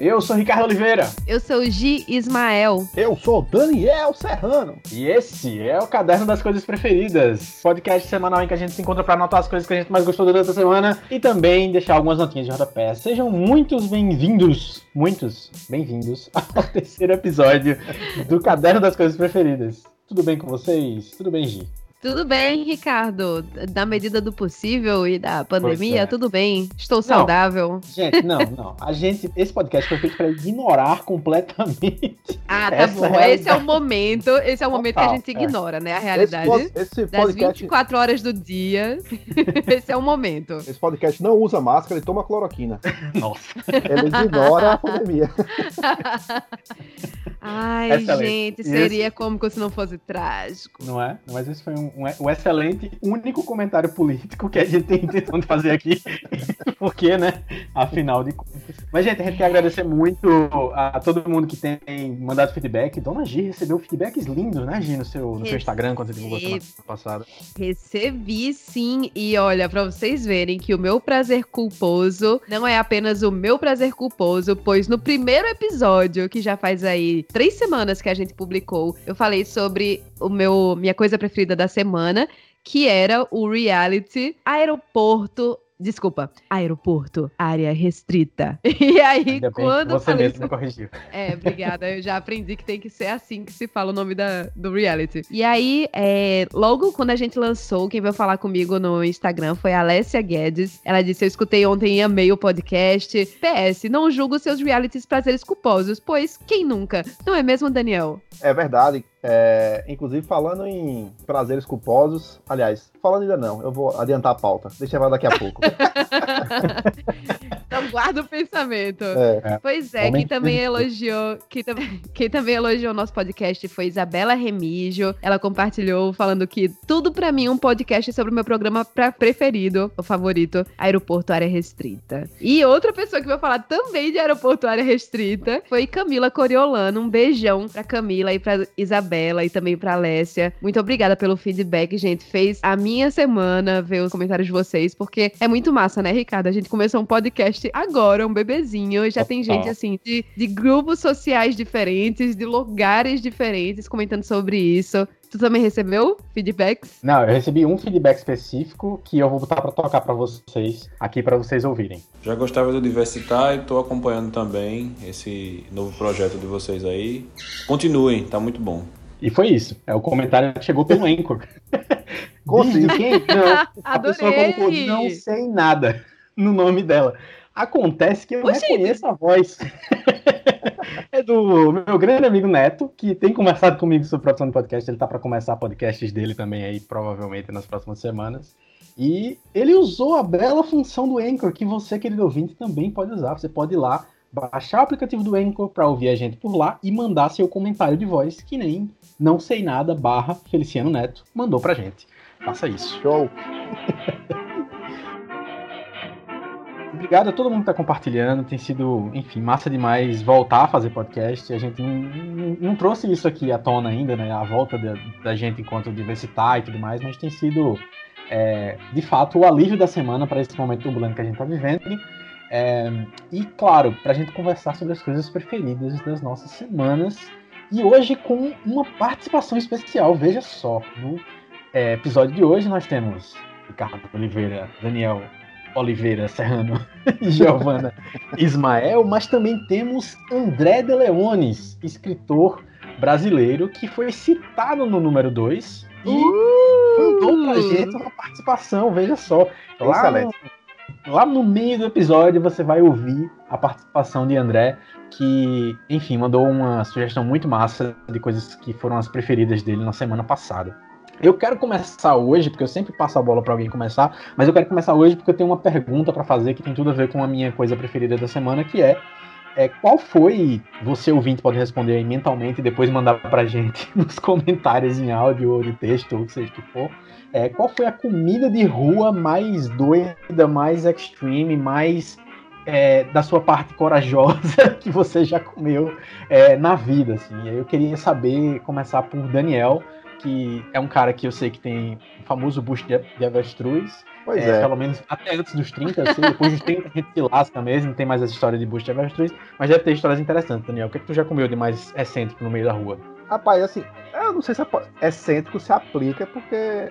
Eu sou Ricardo Oliveira. Eu sou Gi Ismael. Eu sou Daniel Serrano. E esse é o Caderno das Coisas Preferidas, podcast semanal em que a gente se encontra para anotar as coisas que a gente mais gostou durante a semana e também deixar algumas notinhas de rodapé. Sejam muitos bem-vindos ao terceiro episódio do Caderno das Coisas Preferidas. Tudo bem com vocês? Tudo bem, Gi? Tudo bem, Ricardo. Na medida do possível e da pandemia, tudo bem. Estou saudável. Gente, não. Esse podcast foi feito para ignorar completamente. Ah, tá bom. Realidade. Esse é o momento total, que a gente ignora, né? A realidade. Esse podcast... Das 24 horas do dia, esse é o momento. Esse podcast não usa máscara, ele toma cloroquina. Nossa. Ele ignora a pandemia. Ai, excelente. Gente, seria cômico se não fosse trágico. Não é? Mas esse foi um excelente, único comentário político que a gente tem tentando fazer aqui, porque, né, afinal de contas. Mas, gente, a gente quer agradecer muito a todo mundo que tem mandado feedback. Dona Gi recebeu feedbacks lindos, né, Gi, no seu Instagram, quando você divulgou semana passada. Recebi, sim, e olha, pra vocês verem que o meu prazer culposo não é apenas o meu prazer culposo, pois no primeiro episódio, que já faz aí 3 semanas que a gente publicou, eu falei sobre minha coisa preferida da semana, que era o reality Aeroporto, área restrita. E aí, quando você falei... mesmo me corrigiu. É, obrigada. Eu já aprendi que tem que ser assim que se fala o nome do reality. E aí, logo quando a gente lançou, quem veio falar comigo no Instagram foi a Alessia Guedes. Ela disse, eu escutei ontem e amei o podcast. PS, não julgo seus realities prazeres culposos, pois quem nunca? Não é mesmo, Daniel? É verdade. Inclusive, falando em prazeres culposos, aliás, falando ainda não, eu vou adiantar a pauta, deixa eu falar daqui a pouco. Então guarda o pensamento. Pois é, quem também elogiou nosso podcast foi Isabela Remígio. Ela compartilhou falando que tudo pra mim um podcast sobre o meu programa preferido, o favorito, Aeroporto Área Restrita. E outra pessoa que vai falar também de Aeroporto Área Restrita foi Camila Coriolano. Um beijão pra Camila e pra Isabela e também pra Alessia. Muito obrigada pelo feedback, gente. Fez a minha semana ver os comentários de vocês, porque é muito massa, né, Ricardo? A gente começou um podcast agora, um bebezinho, e já tem gente, assim, de grupos sociais diferentes, de lugares diferentes, comentando sobre isso. Tu também recebeu feedbacks? Não, eu recebi um feedback específico que eu vou botar pra tocar pra vocês, aqui pra vocês ouvirem. Já gostava do Diversitar e tô acompanhando também esse novo projeto de vocês aí. Continuem, tá muito bom. E foi isso, o comentário que chegou pelo Anchor. Consegui quem? Não, a pessoa colocou não sei nada no nome dela. Acontece que eu reconheço a voz. É do meu grande amigo Neto, que tem conversado comigo sobre produção de podcast. Ele tá pra começar podcasts dele também aí, provavelmente, nas próximas semanas. E ele usou a bela função do Anchor, que você, querido ouvinte, também pode usar. Você pode ir lá, baixar o aplicativo do Anchor pra ouvir a gente por lá e mandar seu comentário de voz, que nem não sei nada / Feliciano Neto mandou pra gente. Faça isso. Show! Obrigado a todo mundo que tá compartilhando, tem sido, enfim, massa demais voltar a fazer podcast. A gente não trouxe isso aqui à tona ainda, né, a volta da gente enquanto Diversitar e tudo mais, mas tem sido, de fato, o alívio da semana para esse momento turbulento que a gente tá vivendo. E, claro, pra gente conversar sobre as coisas preferidas das nossas semanas, e hoje com uma participação especial, veja só, no episódio de hoje nós temos Ricardo Oliveira, Daniel Oliveira Serrano e Giovana Ismael, mas também temos André de Leones, escritor brasileiro que foi citado no número 2 e mandou pra gente uma participação, veja só, lá no meio do episódio você vai ouvir a participação de André, que, enfim, mandou uma sugestão muito massa de coisas que foram as preferidas dele na semana passada. Eu quero começar hoje, porque eu sempre passo a bola pra alguém começar, mas eu quero começar hoje porque eu tenho uma pergunta pra fazer que tem tudo a ver com a minha coisa preferida da semana, que é qual foi, você ouvinte pode responder aí mentalmente e depois mandar pra gente nos comentários em áudio ou de texto, ou seja o que for, qual foi a comida de rua mais doida, mais extreme, mais da sua parte corajosa que você já comeu na vida, assim. Eu queria saber, começar por Daniel, que é um cara que eu sei que tem o famoso bucho de avestruz, Pois é. Pelo menos até antes dos 30, assim, depois dos 30 a gente se lasca mesmo, não tem mais essa história de bucha de avestruz, mas deve ter histórias interessantes, Daniel. O que é que tu já comeu de mais excêntrico no meio da rua? Rapaz, assim, eu não sei se excêntrico se aplica, porque...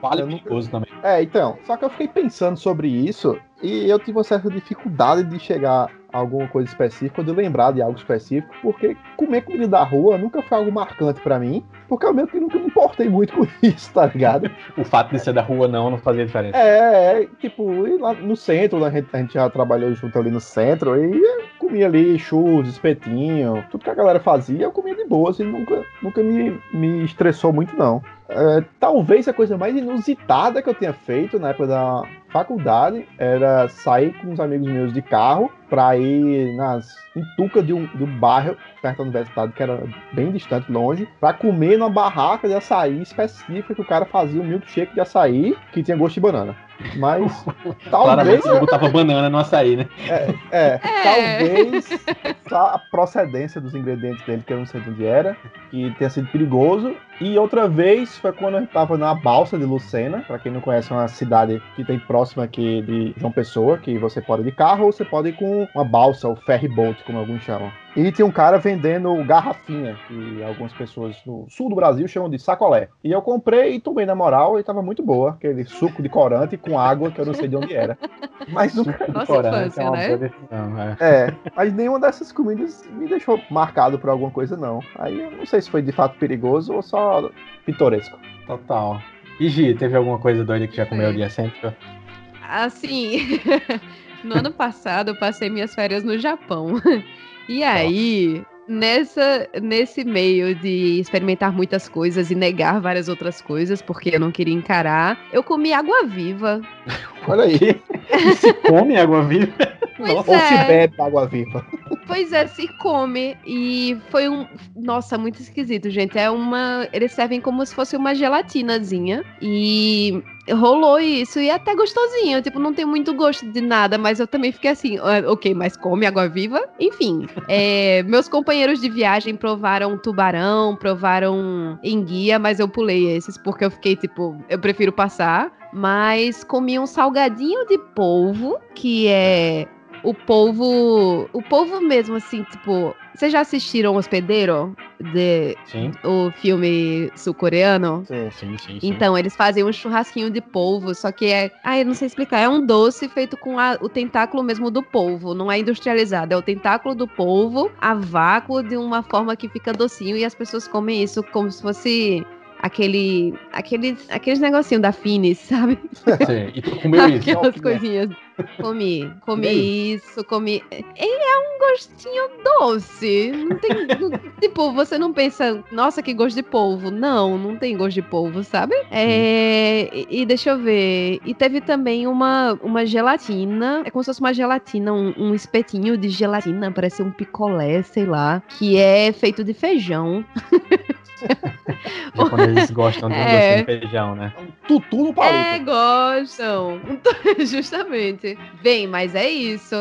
Vale perigoso também. Então, só que eu fiquei pensando sobre isso e eu tive uma certa dificuldade de chegar a alguma coisa específica ou de lembrar de algo específico, porque comer comida da rua nunca foi algo marcante pra mim, porque eu meio que nunca me importei muito com isso, tá ligado? O fato de ser da rua não fazia diferença. Tipo, ir lá no centro, a gente já trabalhou junto ali no centro e comia ali churros, espetinho, tudo que a galera fazia, eu comia de boa, assim, nunca me estressou muito, não. Talvez a coisa mais inusitada que eu tenha feito na época da faculdade era sair com uns amigos meus de carro pra ir em Tuca de um bairro perto da universidade, que era bem distante, longe, pra comer numa barraca de açaí específica que o cara fazia um milkshake de açaí que tinha gosto de banana. Mas talvez... Você botava banana no açaí, né? Talvez a procedência dos ingredientes dele, que eu não sei de onde era, que tenha sido perigoso. E outra vez foi quando eu estava na Balsa de Lucena, pra quem não conhece, é uma cidade que tem próxima aqui de João Pessoa, que você pode ir de carro ou você pode ir com uma balsa, ou ferry boat, como alguns chamam. E tinha um cara vendendo garrafinha, que algumas pessoas no sul do Brasil chamam de sacolé. E eu comprei e tomei na moral e tava muito boa, aquele suco de corante com água que eu não sei de onde era. Mas nunca de corante, infância, né? Mas nenhuma dessas comidas me deixou marcado por alguma coisa, não. Aí eu não sei se foi de fato perigoso ou só pitoresco. Total. E Gi, teve alguma coisa doida que já comeu de excêntrica? Assim, no ano passado eu passei minhas férias no Japão. E aí, nesse meio de experimentar muitas coisas e negar várias outras coisas, porque eu não queria encarar, eu comi água-viva. Olha aí, se come água-viva? Ou se bebe água-viva? Pois é, se come. E foi Nossa, muito esquisito, gente. Eles servem como se fosse uma gelatinazinha. E rolou isso. E até gostosinho. Tipo, não tem muito gosto de nada. Mas eu também fiquei assim, ok, mas come água-viva? Enfim. Meus companheiros de viagem provaram tubarão, provaram enguia. Mas eu pulei esses. Porque eu fiquei tipo, eu prefiro passar. Mas comi um salgadinho de polvo. Que é... O polvo mesmo, assim, tipo... Vocês já assistiram Hospedeiro? Sim. O filme sul-coreano? Sim. Então, eles fazem um churrasquinho de polvo, só que é... eu não sei explicar. É um doce feito com o tentáculo mesmo do polvo. Não é industrializado, é o tentáculo do polvo a vácuo, de uma forma que fica docinho. E as pessoas comem isso como se fosse... Aqueles negocinho da Finis, sabe? Sim, e tu comeu isso? Aquelas coisinhas. Comi isso, comi... É um gostinho doce. Não tem, tipo, você não pensa, nossa, que gosto de polvo. Não tem gosto de polvo, sabe? E deixa eu ver. E teve também uma gelatina. É como se fosse uma gelatina, um espetinho de gelatina. Parece um picolé, sei lá. Que é feito de feijão. Quando eles gostam de um doce de feijão, né? Um tutu no palito. Gostam. Justamente. Bem, mas é isso.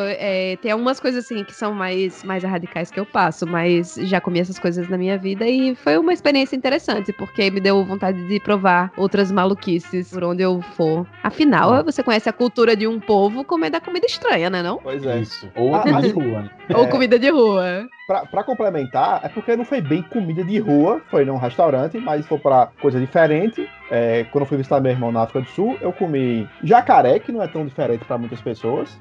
Tem algumas coisas assim que são mais radicais que eu passo, mas já comi essas coisas na minha vida e foi uma experiência interessante, porque me deu vontade de provar outras maluquices por onde eu for. Afinal, você conhece a cultura de um povo comendo a comida estranha, né, não? Pois é. Isso. Ou comida de rua, né? Ou comida de rua. Pra complementar, é porque não foi bem comida de rua, foi num restaurante, mas foi pra coisa diferente. Quando eu fui visitar meu irmão na África do Sul, eu comi jacaré, que não é tão diferente pra muitas pessoas.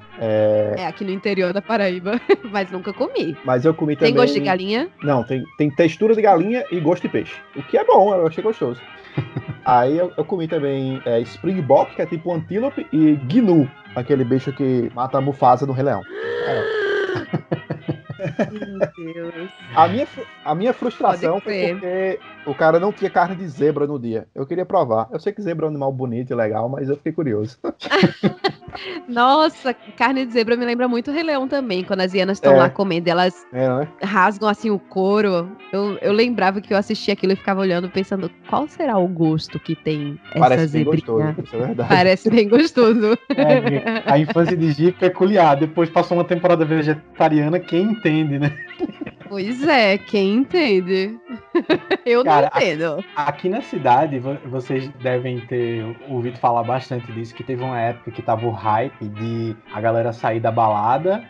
Aqui no interior da Paraíba, mas nunca comi. Mas eu comi também... Tem gosto de galinha? Não, tem textura de galinha e gosto de peixe. O que é bom, eu achei gostoso. Aí eu comi também springbok, que é tipo antílope, e gnu, aquele bicho que mata a Mufasa do Rei Leão. Meu Deus. A minha frustração foi porque o cara não tinha carne de zebra no dia. Eu queria provar. Eu sei que zebra é um animal bonito e legal, mas eu fiquei curioso. Nossa, carne de zebra me lembra muito o Rei Leão também. Quando as hienas estão lá comendo, elas rasgam assim o couro. Eu lembrava que eu assistia aquilo e ficava olhando, pensando, qual será o gosto que tem essa zebrinha? Parece bem gostoso, isso é verdade. Parece bem gostoso. A infância de Gi é peculiar. Depois passou uma temporada vegetariana, quem entende, né? Pois é, quem entende? Eu cara, não entendo. Aqui na cidade, vocês devem ter ouvido falar bastante disso, que teve uma época que tava o hype de a galera sair da balada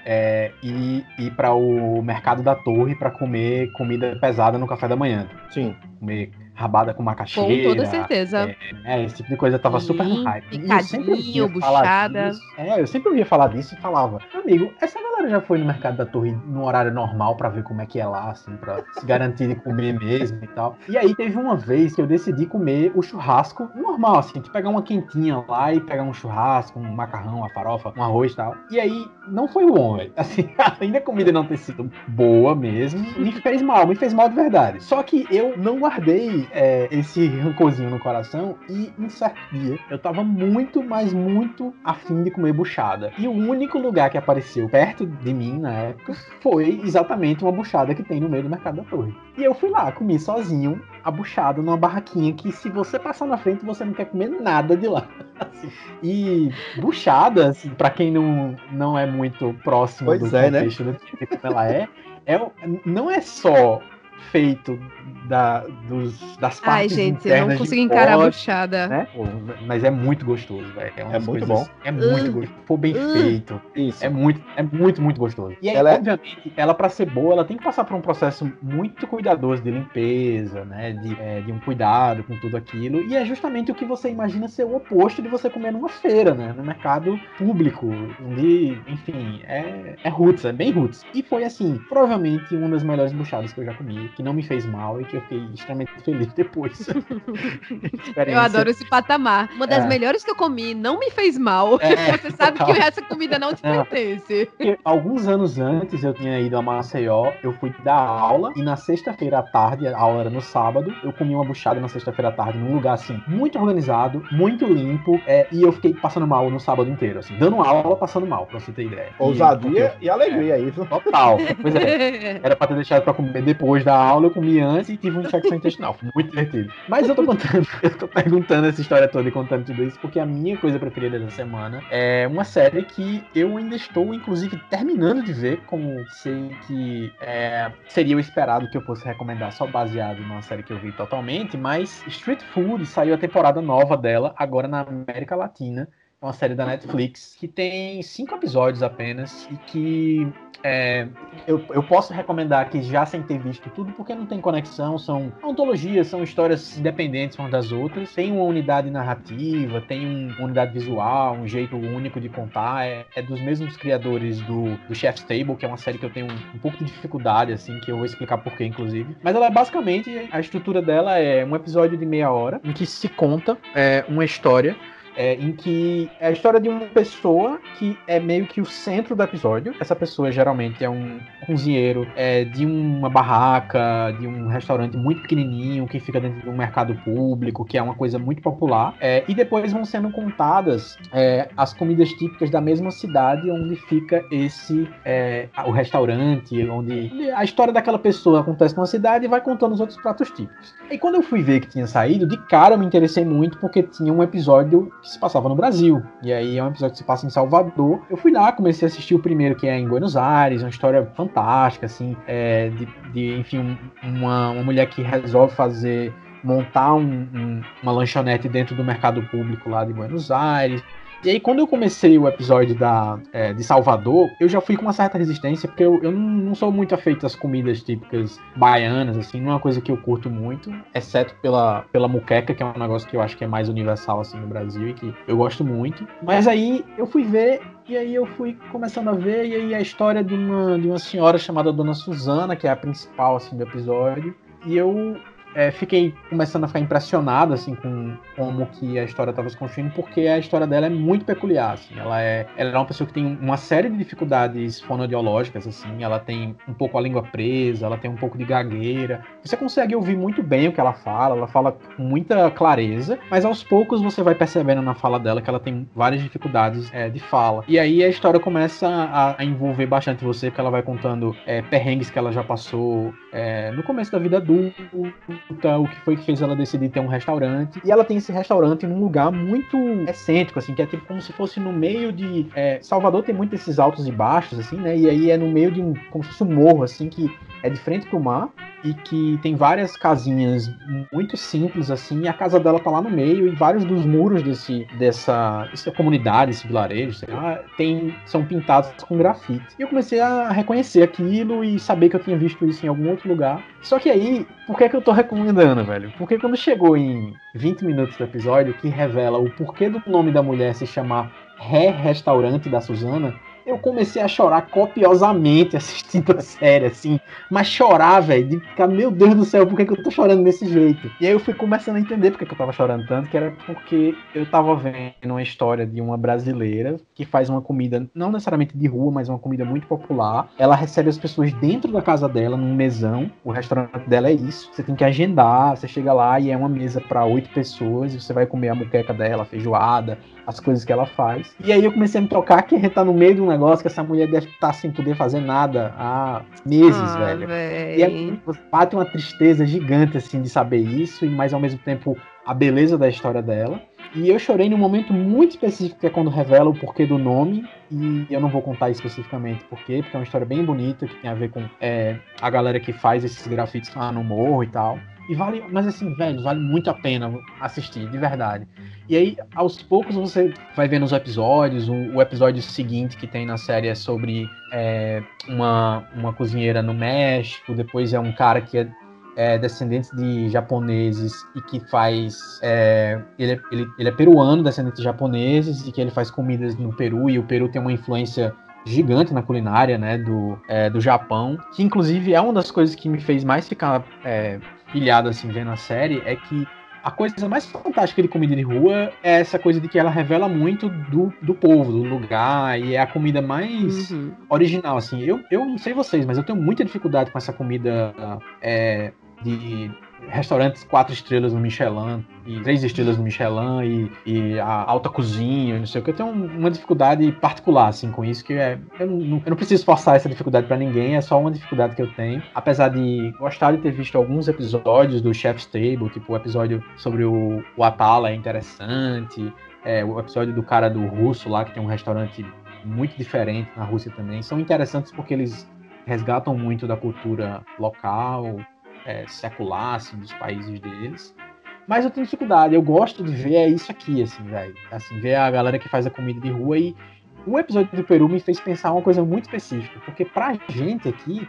e ir pra o Mercado da Torre pra comer comida pesada no café da manhã. Sim. Comer rabada com macaxeira. Com toda certeza. Esse tipo de coisa tava super no hype. Picadinho, buchada. Eu sempre ouvia falar disso e falava, amigo, essa galera já foi no Mercado da Torre no horário normal pra ver como é que é lá, assim, pra se garantir de comer mesmo e tal. E aí teve uma vez que eu decidi comer o churrasco normal, assim, de pegar uma quentinha lá e pegar um churrasco, um macarrão, uma farofa, um arroz e tal. E aí não foi bom, velho. Assim, ainda a comida não ter sido boa mesmo, me fez mal de verdade. Só que eu não guardei esse rancorzinho no coração e em certo dia eu tava muito, mas muito afim de comer buchada. E o único lugar que apareceu perto de mim na época foi exatamente uma buchada que tem no meio do Mercado da Torre. E eu fui lá, comi sozinho a buchada numa barraquinha que se você passar na frente você não quer comer nada de lá. E buchada, assim, pra quem não é muito próximo do contexto, né? Do tipo ela não é só feito das partes. Ai, gente, eu não consigo encarar a buchada. Né? Pô, mas é muito gostoso, velho. É muito bom. É muito gostoso. Foi bem feito. Isso. É muito, muito gostoso. E aí, obviamente, ela pra ser boa, ela tem que passar por um processo muito cuidadoso de limpeza, né? De um cuidado com tudo aquilo. E é justamente o que você imagina ser o oposto de você comer numa feira, né? No mercado público. Onde, enfim, é roots, é bem roots. E foi, assim, provavelmente uma das melhores buchadas que eu já comi, que não me fez mal e que eu fiquei extremamente feliz depois. Eu adoro esse patamar. Uma das melhores que eu comi, não me fez mal. Você sabe que essa comida não te pertence. Alguns anos antes eu tinha ido a Maceió, eu fui dar aula e na sexta-feira à tarde, a aula era no sábado, eu comi uma buchada na sexta-feira à tarde num lugar assim, muito organizado, muito limpo, e eu fiquei passando mal no sábado inteiro, assim, dando aula, passando mal, pra você ter ideia. Ousadia e alegria aí, total. Pois é. Era pra ter deixado pra comer depois da aula, eu comi antes e tive uma infecção intestinal. Foi muito divertido. Mas eu tô perguntando essa história toda e contando tudo isso, porque a minha coisa preferida da semana é uma série que eu ainda estou, inclusive, terminando de ver, como sei que seria o esperado que eu fosse recomendar só baseado numa série que eu vi totalmente, mas Street Food saiu a temporada nova dela, agora na América Latina. É uma série da Netflix que tem 5 episódios apenas e que eu posso recomendar aqui já sem ter visto tudo, porque não tem conexão, são antologias, são histórias independentes umas das outras, tem uma unidade narrativa, tem uma unidade visual, um jeito único de contar, é dos mesmos criadores do Chef's Table, que é uma série que eu tenho um pouco de dificuldade, assim, que eu vou explicar porquê, inclusive, mas ela é basicamente, a estrutura dela é um episódio de meia hora, em que se conta uma história, em que é a história de uma pessoa que é meio que o centro do episódio. Essa pessoa geralmente é um cozinheiro de uma barraca, de um restaurante muito pequenininho que fica dentro de um mercado público, que é uma coisa muito popular, e depois vão sendo contadas as comidas típicas da mesma cidade onde fica o restaurante, onde a história daquela pessoa acontece numa cidade e vai contando os outros pratos típicos. E quando eu fui ver que tinha saído, de cara eu me interessei muito porque tinha um episódio que se passava no Brasil, e aí é um episódio que se passa em Salvador. Eu fui lá, comecei a assistir o primeiro, que é em Buenos Aires, uma história fantástica, assim, enfim, uma mulher que resolve montar uma lanchonete dentro do mercado público lá de Buenos Aires. E aí, quando eu comecei o episódio de Salvador, eu já fui com uma certa resistência, porque eu não sou muito afeito às comidas típicas baianas, assim, não é uma coisa que eu curto muito, exceto pela muqueca, que é um negócio que eu acho que é mais universal, assim, no Brasil, e que eu gosto muito. Mas aí, eu fui ver, e aí eu fui começando a ver, e aí a história de uma senhora chamada Dona Suzana, que é a principal, assim, do episódio, e eu... fiquei começando a ficar impressionado, assim, com como que a história estava se construindo, porque a história dela é muito peculiar, assim, ela é uma pessoa que tem uma série de dificuldades fonoaudiológicas, assim, ela tem um pouco a língua presa, ela tem um pouco de gagueira, você consegue ouvir muito bem o que ela fala com muita clareza, mas aos poucos você vai percebendo na fala dela que ela tem várias dificuldades de fala, e aí a história começa a envolver bastante você, porque ela vai contando perrengues que ela já passou no começo da vida adulta, o que foi que fez ela decidir ter um restaurante. E ela tem esse restaurante num lugar muito excêntrico, assim, que é tipo como se fosse no meio de... Salvador tem muito esses altos e baixos, assim, né? E aí é no meio de como se fosse um morro, assim, que é de frente pro mar e que tem várias casinhas muito simples, assim, e a casa dela tá lá no meio, e vários dos muros dessa comunidade, esse vilarejo, sei lá, são pintados com grafite. E eu comecei a reconhecer aquilo e saber que eu tinha visto isso em algum outro lugar. Só que aí, por que é que eu tô recomendando, velho? Porque quando chegou em 20 minutos do episódio, que revela o porquê do nome da mulher se chamar Restaurante da Suzana, eu comecei a chorar copiosamente assistindo a série, assim. Mas chorar, velho, de ficar, meu Deus do céu, por que eu tô chorando desse jeito? E aí eu fui começando a entender por que eu tava chorando tanto, que era porque eu tava vendo uma história de uma brasileira que faz uma comida, não necessariamente de rua, mas uma comida muito popular. Ela recebe as pessoas dentro da casa dela, num mesão. O restaurante dela é isso. Você tem que agendar, você chega lá e é uma mesa pra 8 pessoas, e você vai comer a moqueca dela, a feijoada, as coisas que ela faz. E aí eu comecei a me tocar que tá no meio de um negócio que essa mulher deve estar sem poder fazer nada há meses, velho. E aí bate uma tristeza gigante, assim, de saber isso, mas ao mesmo tempo a beleza da história dela. E eu chorei num momento muito específico, que é quando revela o porquê do nome, e eu não vou contar especificamente porquê, porque é uma história bem bonita, que tem a ver com a galera que faz esses grafites lá no morro e tal. E vale, mas assim, velho, vale muito a pena assistir, de verdade. E aí, aos poucos, você vai vendo os episódios. O episódio seguinte que tem na série é sobre uma cozinheira no México. Depois é um cara que é descendente de japoneses e que faz... Ele é peruano, descendente de japoneses, e que ele faz comidas no Peru. E o Peru tem uma influência gigante na culinária, né, do Japão. Que, inclusive, é uma das coisas que me fez mais ficar... pilhado, assim, vendo a série, é que a coisa mais fantástica de comida de rua é essa coisa de que ela revela muito do povo, do lugar, e é a comida mais original, assim. Eu não sei vocês, mas eu tenho muita dificuldade com essa comida de restaurantes 4 estrelas no Michelin, e 3 estrelas no Michelin, e a alta cozinha, não sei o que. Eu tenho uma dificuldade particular, assim, com isso, que eu não preciso forçar essa dificuldade pra ninguém, é só uma dificuldade que eu tenho. Apesar de gostar de ter visto alguns episódios do Chef's Table, tipo o episódio sobre o Atala é interessante, o episódio do cara do russo lá, que tem um restaurante muito diferente na Rússia também, são interessantes porque eles resgatam muito da cultura local, secular, assim, dos países deles. Mas eu tenho dificuldade, eu gosto de ver isso aqui, assim, velho. Assim, ver a galera que faz a comida de rua. E o episódio do Peru me fez pensar uma coisa muito específica, porque pra gente aqui,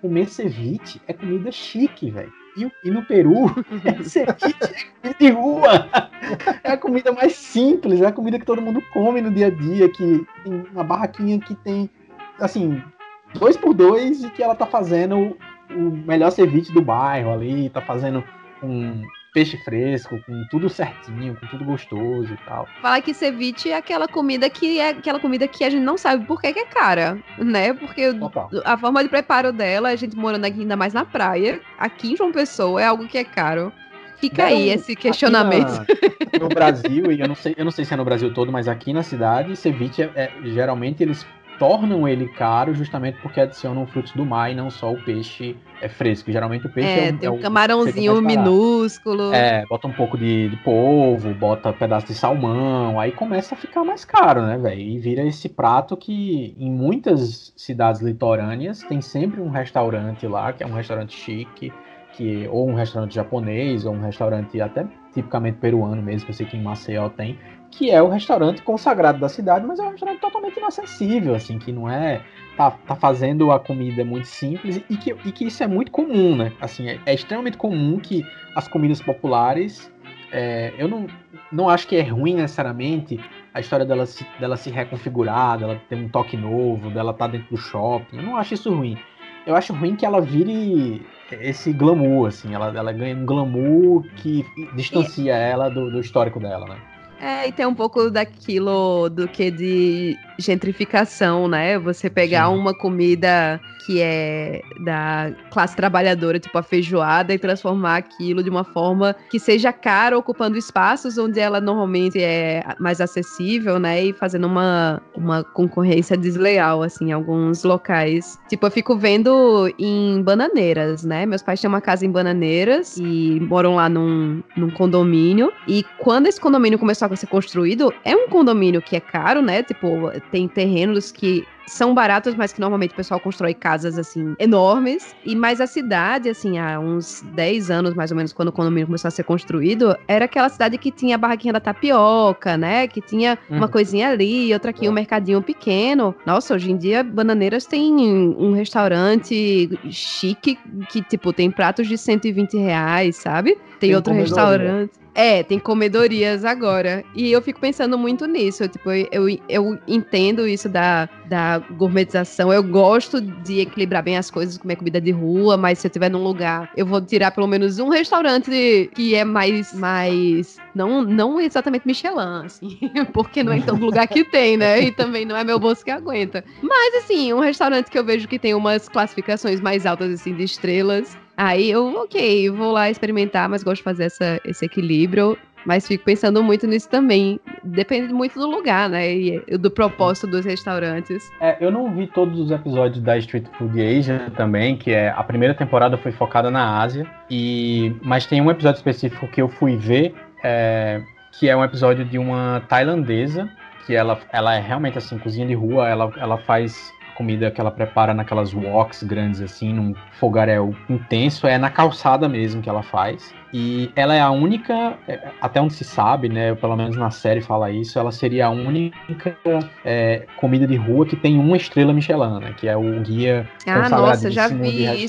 comer ceviche é comida chique, velho. E no Peru, ceviche é comida de rua. É a comida mais simples, é a comida que todo mundo come no dia a dia, que tem uma barraquinha que tem, assim, 2x2, e que ela tá fazendo o melhor ceviche do bairro ali, tá fazendo um peixe fresco, com tudo certinho, com tudo gostoso e tal. Fala que ceviche é aquela comida que a gente não sabe por que é cara, né? Porque a forma de preparo dela, a gente morando aqui, ainda mais na praia, aqui em João Pessoa, é algo que é caro. Fica aí esse questionamento. No Brasil, e eu não sei se é no Brasil todo, mas aqui na cidade, ceviche geralmente eles tornam ele caro justamente porque adicionam frutos do mar e não só o peixe fresco. Geralmente o peixe tem um camarãozinho minúsculo. Bota um pouco de polvo, bota um pedaço de salmão, aí começa a ficar mais caro, né, velho? E vira esse prato que em muitas cidades litorâneas tem sempre um restaurante lá, que é um restaurante chique, ou um restaurante japonês, ou um restaurante até tipicamente peruano mesmo, que eu sei que em Maceió tem, que é o restaurante consagrado da cidade, mas é um restaurante totalmente inacessível, assim, que não é... Tá fazendo a comida muito simples, e que isso é muito comum, né? Assim, é extremamente comum que as comidas populares... eu não acho que é ruim necessariamente a história dela se reconfigurar, dela ter um toque novo, dela tá dentro do shopping. Eu não acho isso ruim. Eu acho ruim que ela vire esse glamour, assim. Ela ganha um glamour que distancia ela do histórico dela, né? E tem um pouco daquilo do que de gentrificação, né? Você pegar uma comida que é da classe trabalhadora, tipo a feijoada, e transformar aquilo de uma forma que seja cara, ocupando espaços onde ela normalmente é mais acessível, né? E fazendo uma concorrência desleal, assim, em alguns locais. Tipo, eu fico vendo em Bananeiras, né? Meus pais têm uma casa em Bananeiras e moram lá num condomínio. E quando esse condomínio começou a ser construído, é um condomínio que é caro, né? Tipo, tem terrenos que são baratos, mas que normalmente o pessoal constrói casas, assim, enormes. Mas a cidade, assim, há uns 10 anos, mais ou menos, quando o condomínio começou a ser construído, era aquela cidade que tinha a barraquinha da tapioca, né? Que tinha uma coisinha ali, outra aqui, um mercadinho pequeno. Nossa, hoje em dia, Bananeiras tem um restaurante chique que, tipo, tem pratos de R$120, sabe? Tem outro restaurante... tem comedorias agora. E eu fico pensando muito nisso. Eu entendo isso da gourmetização. Eu gosto de equilibrar bem as coisas, comer comida de rua, mas se eu estiver num lugar, eu vou tirar pelo menos um restaurante que é mais não exatamente Michelin, assim, porque não é todo lugar que tem, né? E também não é meu bolso que aguenta. Mas, assim, um restaurante que eu vejo que tem umas classificações mais altas, assim, de estrelas. Aí eu vou lá experimentar, mas gosto de fazer esse equilíbrio. Mas fico pensando muito nisso também. Depende muito do lugar, né? E do propósito dos restaurantes. Eu não vi todos os episódios da Street Food Asia também, que a primeira temporada foi focada na Ásia. Mas tem um episódio específico que eu fui ver, que é um episódio de uma tailandesa, que ela é realmente assim, cozinha de rua, ela faz... comida que ela prepara naquelas woks grandes assim, num fogaréu intenso, é na calçada mesmo que ela faz. E ela é a única, até onde se sabe, né, pelo menos na série fala isso, ela seria a única comida de rua que tem uma estrela Michelin, né, que é o guia consagradíssimo de restaurante. Ah, nossa, já vi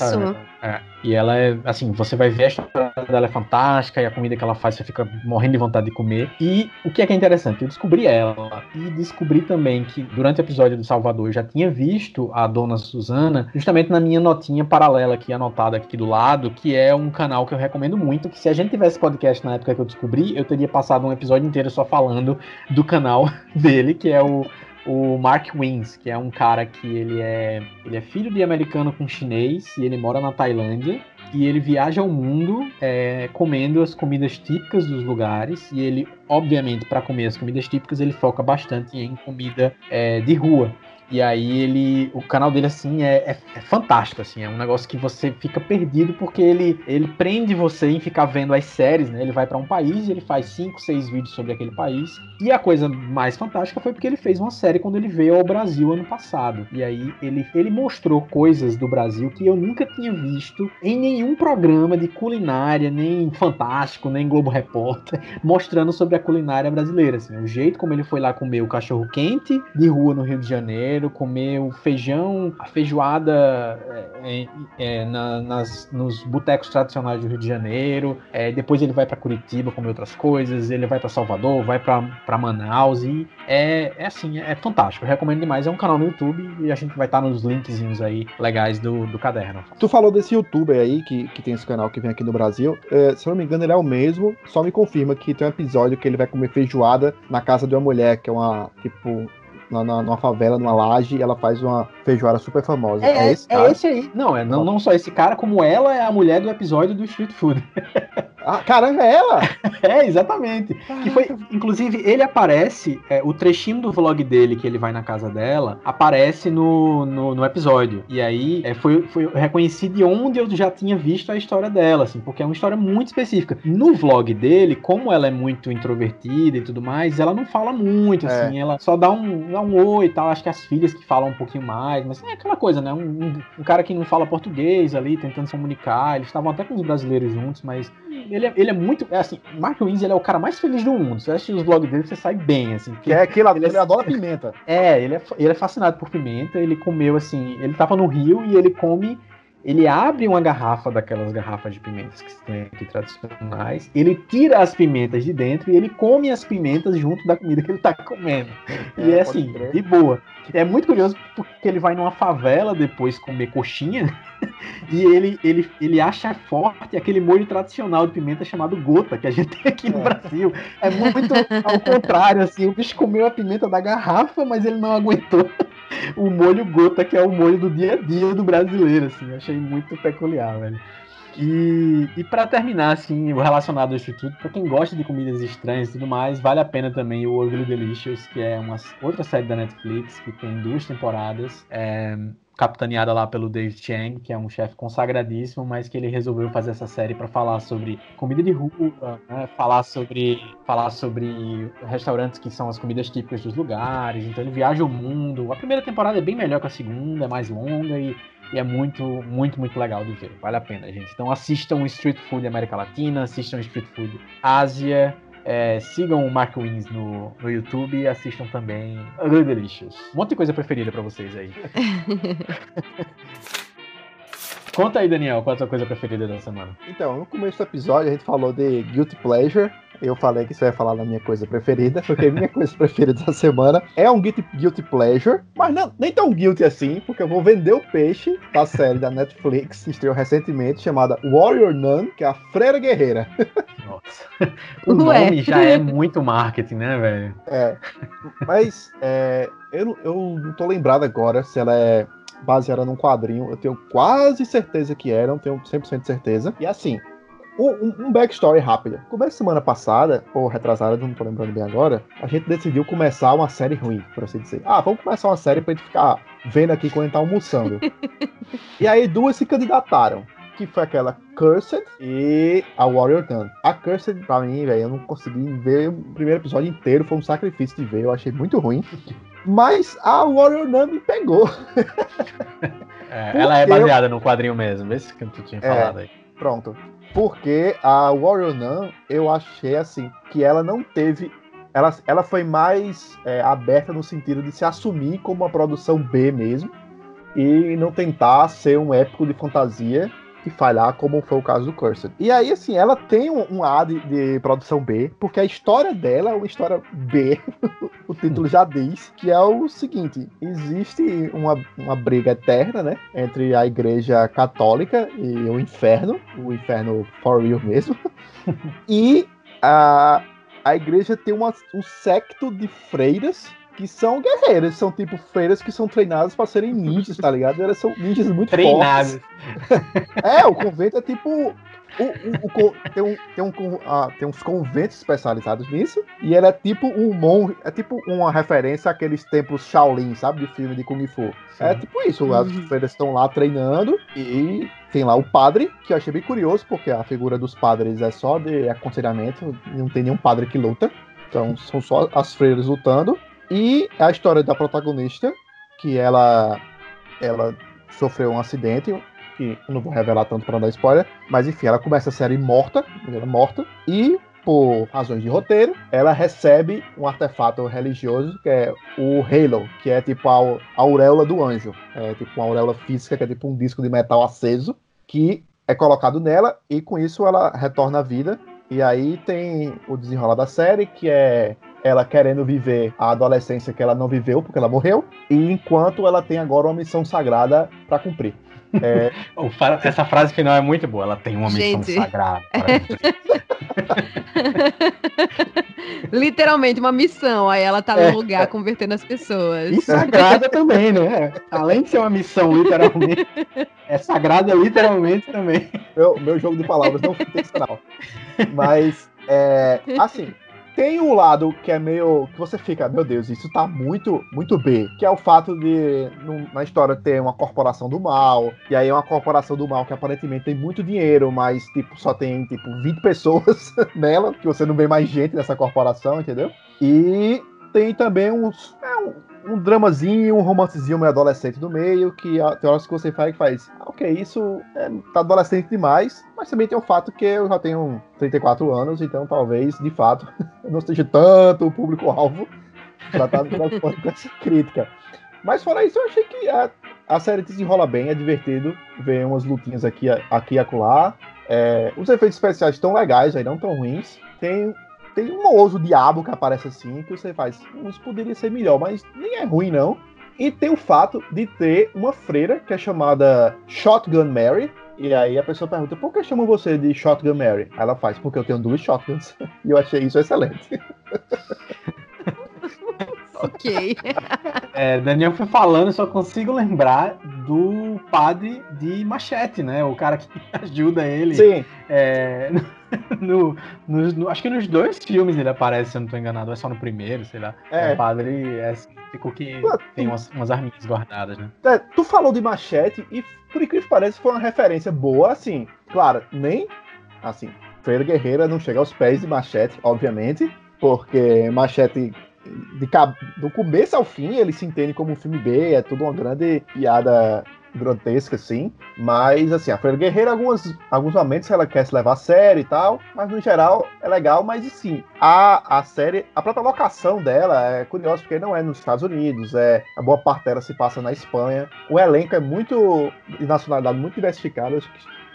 isso. E ela é, assim, você vai ver a história dela é fantástica, e a comida que ela faz você fica morrendo de vontade de comer. E o que é interessante, eu descobri ela e descobri também que durante o episódio do Salvador eu já tinha visto a Dona Suzana, justamente na minha notinha paralela aqui, anotada aqui do lado, que é um canal que eu recomendo muito, que se a gente tivesse podcast na época que eu descobri, eu teria passado um episódio inteiro só falando do canal dele, que é o Mark Wiens, que é um cara que ele é filho de americano com chinês e ele mora na Tailândia. E ele viaja ao mundo comendo as comidas típicas dos lugares. E ele, obviamente, para comer as comidas típicas, ele foca bastante em comida de rua. E aí o canal dele, assim, é fantástico, assim, é um negócio que você fica perdido porque ele prende você em ficar vendo as séries, né? Ele vai para um país e ele faz 5, 6 vídeos sobre aquele país. E a coisa mais fantástica foi porque ele fez uma série quando ele veio ao Brasil ano passado. E aí ele mostrou coisas do Brasil que eu nunca tinha visto em nenhum programa de culinária, nem Fantástico, nem Globo Repórter, mostrando sobre a culinária brasileira, assim, o jeito como ele foi lá comer o cachorro quente de rua no Rio de Janeiro, comer o feijão, a feijoada nos botecos tradicionais do Rio de Janeiro, depois ele vai para Curitiba comer outras coisas, ele vai para Salvador, vai para Manaus e assim, é fantástico, eu recomendo demais, é um canal no YouTube e a gente vai estar nos linkzinhos aí legais do caderno. Tu falou desse youtuber aí que tem esse canal que vem aqui no Brasil, se eu não me engano ele é o mesmo, só me confirma que tem um episódio que ele vai comer feijoada na casa de uma mulher, que é uma, tipo... Numa favela, numa laje, ela faz uma feijoada super famosa. É esse cara? É esse aí. Não, não só esse cara, como ela é a mulher do episódio do Street Food. Ah, caramba, é ela? Exatamente. Que foi, inclusive, ele aparece, o trechinho do vlog dele, que ele vai na casa dela, aparece no episódio. E aí, eu reconheci de onde eu já tinha visto a história dela, assim, porque é uma história muito específica. No vlog dele, como ela é muito introvertida e tudo mais, ela não fala muito, assim, ela só dá um oi e tal, acho que as filhas que falam um pouquinho mais, mas é aquela coisa, né? Um cara que não fala português ali, tentando se comunicar, eles estavam até com os brasileiros juntos, mas... Ele é muito, assim, Mark Wiens, ele é o cara mais feliz do mundo. Você assiste os vlogs dele, você sai bem, assim. Que é aquilo, ele adora pimenta. Ele é fascinado por pimenta, ele comeu, assim, ele tava no Rio e ele come... Ele abre uma garrafa daquelas garrafas de pimentas que tem aqui tradicionais, ele tira as pimentas de dentro e ele come as pimentas junto da comida que ele tá comendo. E é assim, de boa. É muito curioso porque ele vai numa favela depois comer coxinha e ele acha forte aquele molho tradicional de pimenta chamado gota, que a gente tem aqui no Brasil. É muito ao contrário, assim, o bicho comeu a pimenta da garrafa, mas ele não aguentou o molho gota, que é o molho do dia a dia do brasileiro, assim, achei muito peculiar, velho. E pra terminar, assim, relacionado ao Instituto, pra quem gosta de comidas estranhas e tudo mais, vale a pena também o Ugly Delicious, que é outra série da Netflix, que tem 2 temporadas, capitaneada lá pelo Dave Chang, que é um chefe consagradíssimo, mas que ele resolveu fazer essa série para falar sobre comida de rua, né? falar sobre restaurantes que são as comidas típicas dos lugares. Então ele viaja o mundo. A primeira temporada é bem melhor que a segunda, é mais longa e é muito, muito, muito legal de ver. Vale a pena, gente. Então assistam Street Food América Latina, assistam Street Food Ásia. Sigam o Mark Wiens no YouTube e assistam também Ugly Delicious. Um monte de coisa preferida pra vocês aí. Conta aí, Daniel, qual é a sua coisa preferida da semana? Então, no começo do episódio a gente falou de Guilty Pleasure. Eu falei que você ia falar da minha coisa preferida, porque minha coisa preferida da semana é um guilty pleasure, mas não, nem tão guilty assim, porque eu vou vender o peixe da série da Netflix, que estreou recentemente, chamada Warrior Nun, que é a Freira Guerreira. Nossa. O nome já é muito marketing, né, velho? É. Mas eu não tô lembrado agora se ela é baseada num quadrinho. Eu tenho quase certeza que era, não tenho 100% de certeza. E assim... Um backstory rápido. Como é semana passada, ou retrasada, não tô lembrando bem agora, a gente decidiu começar uma série ruim, por assim dizer. Ah, vamos começar uma série pra gente ficar vendo aqui quando a gente tá almoçando. E aí duas se candidataram, que foi aquela Cursed e a Warrior Nun. A Cursed, pra mim, velho, eu não consegui ver o primeiro episódio inteiro, foi um sacrifício de ver, eu achei muito ruim. Mas a Warrior Nun me pegou. Ela é baseada no quadrinho mesmo, esse que tu tinha falado aí. Pronto. Porque a Warrior Nun, eu achei assim, que ela não teve... Ela foi mais aberta no sentido de se assumir como uma produção B mesmo e não tentar ser um épico de fantasia e falhar como foi o caso do Cursed. E aí, assim, ela tem um A de produção B, porque a história dela é uma história B. O título já diz, que é o seguinte: existe uma briga eterna, né, entre a Igreja Católica e o inferno for real mesmo, e a Igreja tem um secto de freiras que são guerreiras, são tipo freiras que são treinadas pra serem ninjas, tá ligado? Elas são ninjas muito treinadas. Fortes. O convento é tipo... Tem uns conventos especializados nisso, e ela é tipo um monge, é tipo uma referência àqueles templos Shaolin, sabe, de filme de Kung Fu. Sim. É tipo isso, as freiras estão lá treinando, e tem lá o padre, que eu achei bem curioso, porque a figura dos padres é só de aconselhamento, não tem nenhum padre que luta, então são só as freiras lutando. E a história da protagonista, que ela sofreu um acidente, que eu não vou revelar tanto pra não dar spoiler, mas enfim, ela começa a série morta, e por razões de roteiro, ela recebe um artefato religioso, que é o Halo, que é tipo a auréola do anjo, é tipo uma auréola física, que é tipo um disco de metal aceso, que é colocado nela, e com isso ela retorna à vida, e aí tem o desenrolar da série, que é... ela querendo viver a adolescência que ela não viveu, porque ela morreu, e enquanto ela tem agora uma missão sagrada pra cumprir. Essa frase final é muito boa, ela tem uma missão sagrada pra cumprir. Literalmente uma missão, aí ela tá no lugar convertendo as pessoas. E sagrada também, né? Além de ser uma missão, literalmente, é sagrada literalmente também. Meu jogo de palavras não foi intencional. Mas, assim... Tem um lado que é meio... que você fica, meu Deus, isso tá muito, muito B. Que é o fato de, na história, ter uma corporação do mal. E aí é uma corporação do mal que aparentemente tem muito dinheiro, mas tipo só tem tipo 20 pessoas nela. Que você não vê mais gente nessa corporação, entendeu? E tem também um dramazinho, um romancezinho meio adolescente no meio. Que tem horas que você faz... Ok, isso tá adolescente demais. Mas também tem o fato que eu já tenho 34 anos, então talvez, de fato, eu não seja tanto o público-alvo pra estar com essa crítica. Mas fora isso, eu achei que a série desenrola bem, é divertido ver umas lutinhas aqui e acolá. Os efeitos especiais estão legais, aí não tão ruins. Tem um ouso diabo que aparece assim, que você faz, isso poderia ser melhor, mas nem é ruim não. E tem o fato de ter uma freira que é chamada Shotgun Mary. E aí a pessoa pergunta, por que chamam você de Shotgun Mary? Ela faz, porque eu tenho duas shotguns. E eu achei isso excelente. Ok. Daniel foi falando, eu só consigo lembrar do padre de Machete, né? O cara que ajuda ele. Sim. Acho que nos dois filmes ele aparece, se eu não tô enganado. É só no primeiro, sei lá. É. O padre ficou que tem umas arminhas guardadas, né? Tu falou de Machete e, por incrível que pareça, foi uma referência boa, assim. Claro, nem... Assim, Freira Guerreira não chega aos pés de Machete, obviamente. Porque Machete... do começo ao fim, ele se entende como um filme B, é tudo uma grande piada grotesca, assim. Mas, assim, a Freira Guerreira, alguns momentos ela quer se levar a sério e tal, mas, no geral, é legal. Mas, sim, a série, a própria locação dela é curiosa, porque não é nos Estados Unidos, a boa parte dela se passa na Espanha. O elenco é muito, de nacionalidade muito diversificada,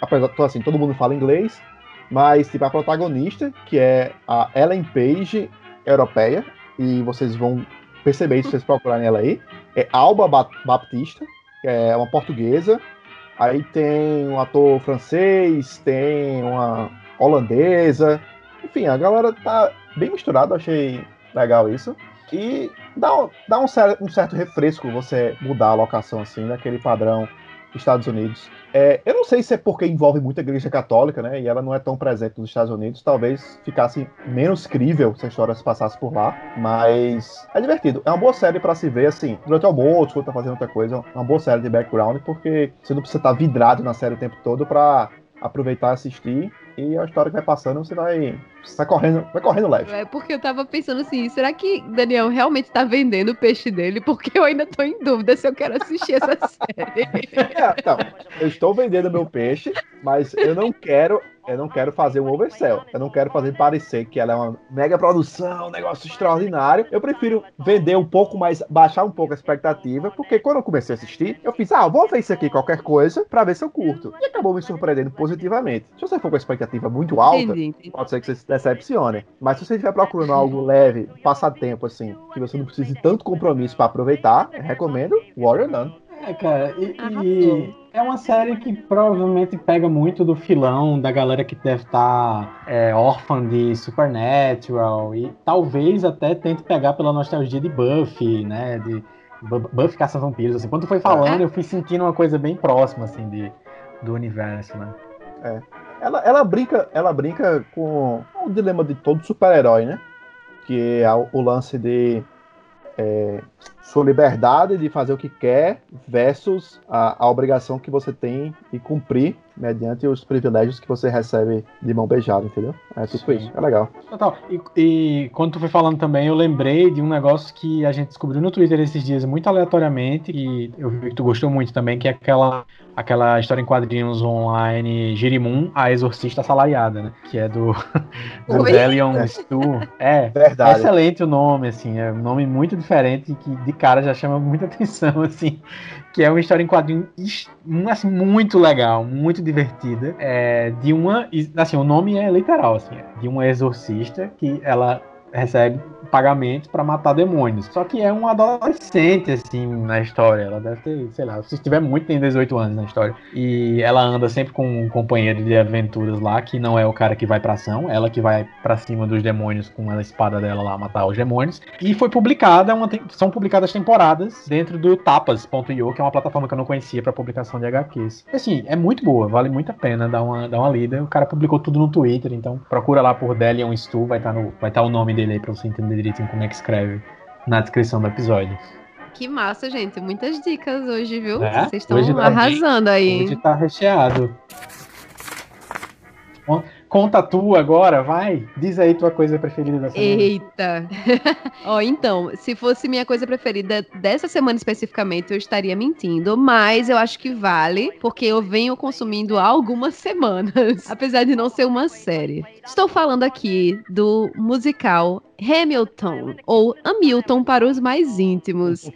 apesar de, assim, todo mundo fala inglês, mas, tipo, a protagonista, que é a Ellen Page, europeia, e vocês vão perceber isso se vocês procurarem ela aí, é Alba Baptista, que é uma portuguesa. Aí tem um ator francês, tem uma holandesa, enfim, a galera tá bem misturada, achei legal isso. E dá um certo refresco você mudar a locação assim, daquele padrão Estados Unidos. Eu não sei se é porque envolve muita igreja católica, né? E ela não é tão presente nos Estados Unidos. Talvez ficasse menos crível se a história se passasse por lá. Mas é divertido. É uma boa série pra se ver, assim, durante o almoço, quando tá fazendo outra coisa. É uma boa série de background, porque você não precisa estar vidrado na série o tempo todo pra aproveitar e assistir. E a história que vai passando, você vai correndo leve. É porque eu tava pensando assim, será que Daniel realmente tá vendendo o peixe dele? Porque eu ainda tô em dúvida se eu quero assistir essa série. Então, eu estou vendendo meu peixe, mas eu não quero fazer um oversell. Eu não quero fazer parecer que ela é uma mega produção, um negócio extraordinário. Eu prefiro vender um pouco mais, baixar um pouco a expectativa, porque quando eu comecei a assistir, eu fiz, vou ver isso aqui, qualquer coisa, pra ver se eu curto. E acabou me surpreendendo positivamente. Se você for com a expectativa muito alta, entendi. Pode ser que você se decepcione. Mas se você estiver procurando algo leve, passatempo, assim, que você não precise de tanto compromisso pra aproveitar, eu recomendo Warrior Nun. Cara, e é uma série que provavelmente pega muito do filão da galera que deve estar órfã de Supernatural e talvez até tente pegar pela nostalgia de Buffy, né, de Buffy Caça-Vampiros, assim. Quando tu foi falando, eu fui sentindo uma coisa bem próxima, assim, do universo, né. Ela brinca com o dilema de todo super-herói, né, que é o lance de... sua liberdade de fazer o que quer versus a obrigação que você tem de cumprir mediante os privilégios que você recebe de mão beijada, entendeu? É tipo isso, é legal. Total. E quando tu foi falando também, eu lembrei de um negócio que a gente descobriu no Twitter esses dias muito aleatoriamente, e eu vi que tu gostou muito também, que é aquela história em quadrinhos online Jirimum, a exorcista assalariada, né? Que é do Delion Stu. Verdade. É excelente o nome, assim, é um nome muito diferente que de cara já chama muita atenção, assim, que é uma história em quadrinho, assim, muito legal, muito divertida, de uma, assim, o nome é literal, assim, de uma exorcista que ela recebe pagamento pra matar demônios, só que é um adolescente, assim, na história, ela deve ter, sei lá, se tiver muito, tem 18 anos na história, e ela anda sempre com um companheiro de aventuras lá, que não é o cara que vai pra ação, ela que vai pra cima dos demônios com a espada dela lá, matar os demônios, e foi publicada, são publicadas temporadas dentro do tapas.io, que é uma plataforma que eu não conhecia pra publicação de HQs, e, assim, é muito boa, vale muito a pena dar uma lida, o cara publicou tudo no Twitter, então procura lá por Delion Stu, vai tá o nome dele aí pra você entender direitinho como é que escreve na descrição do episódio. Que massa, gente. Muitas dicas hoje, viu? Vocês estão arrasando aí. Hoje tá recheado. Conta a tua agora, vai. Diz aí tua coisa preferida da semana. Eita. Ó, então, se fosse minha coisa preferida dessa semana especificamente, eu estaria mentindo, mas eu acho que vale, porque eu venho consumindo há algumas semanas, apesar de não ser uma série. Estou falando aqui do musical Hamilton, ou Hamilton para os mais íntimos.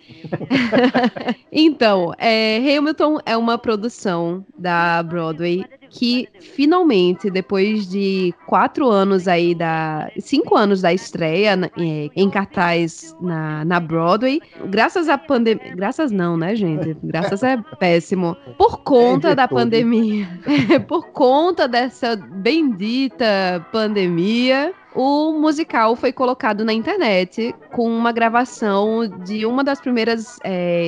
Então, Hamilton é uma produção da Broadway que finalmente, depois de 4 anos aí 5 anos da estreia em cartaz na Broadway, graças à pandemia, graças não, né, gente? Graças é péssimo. Por conta da pandemia, por conta dessa bendita pandemia, O musical foi colocado na internet com uma gravação de uma das primeiras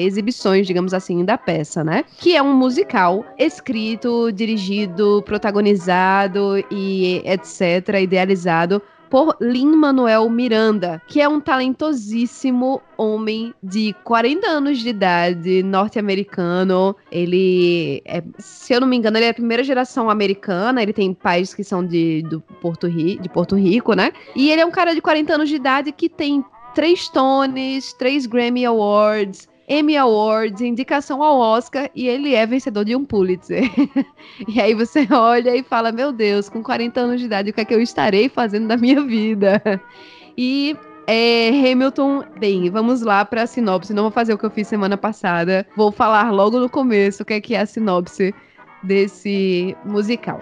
exibições, digamos assim, da peça, né? Que é um musical escrito, dirigido, protagonizado e etc., idealizado por Lin-Manuel Miranda, que é um talentosíssimo homem de 40 anos de idade, norte-americano. Ele, se eu não me engano, ele é a primeira geração americana, ele tem pais que são de Porto Rico, né? E ele é um cara de 40 anos de idade que tem 3 Tonys, 3 Grammy Awards, Emmy Awards, indicação ao Oscar, e ele é vencedor de um Pulitzer. E aí você olha e fala, meu Deus, com 40 anos de idade, o que é que eu estarei fazendo da minha vida? E Hamilton, bem, vamos lá para a sinopse. Não vou fazer o que eu fiz semana passada, vou falar logo no começo o que é a sinopse desse musical.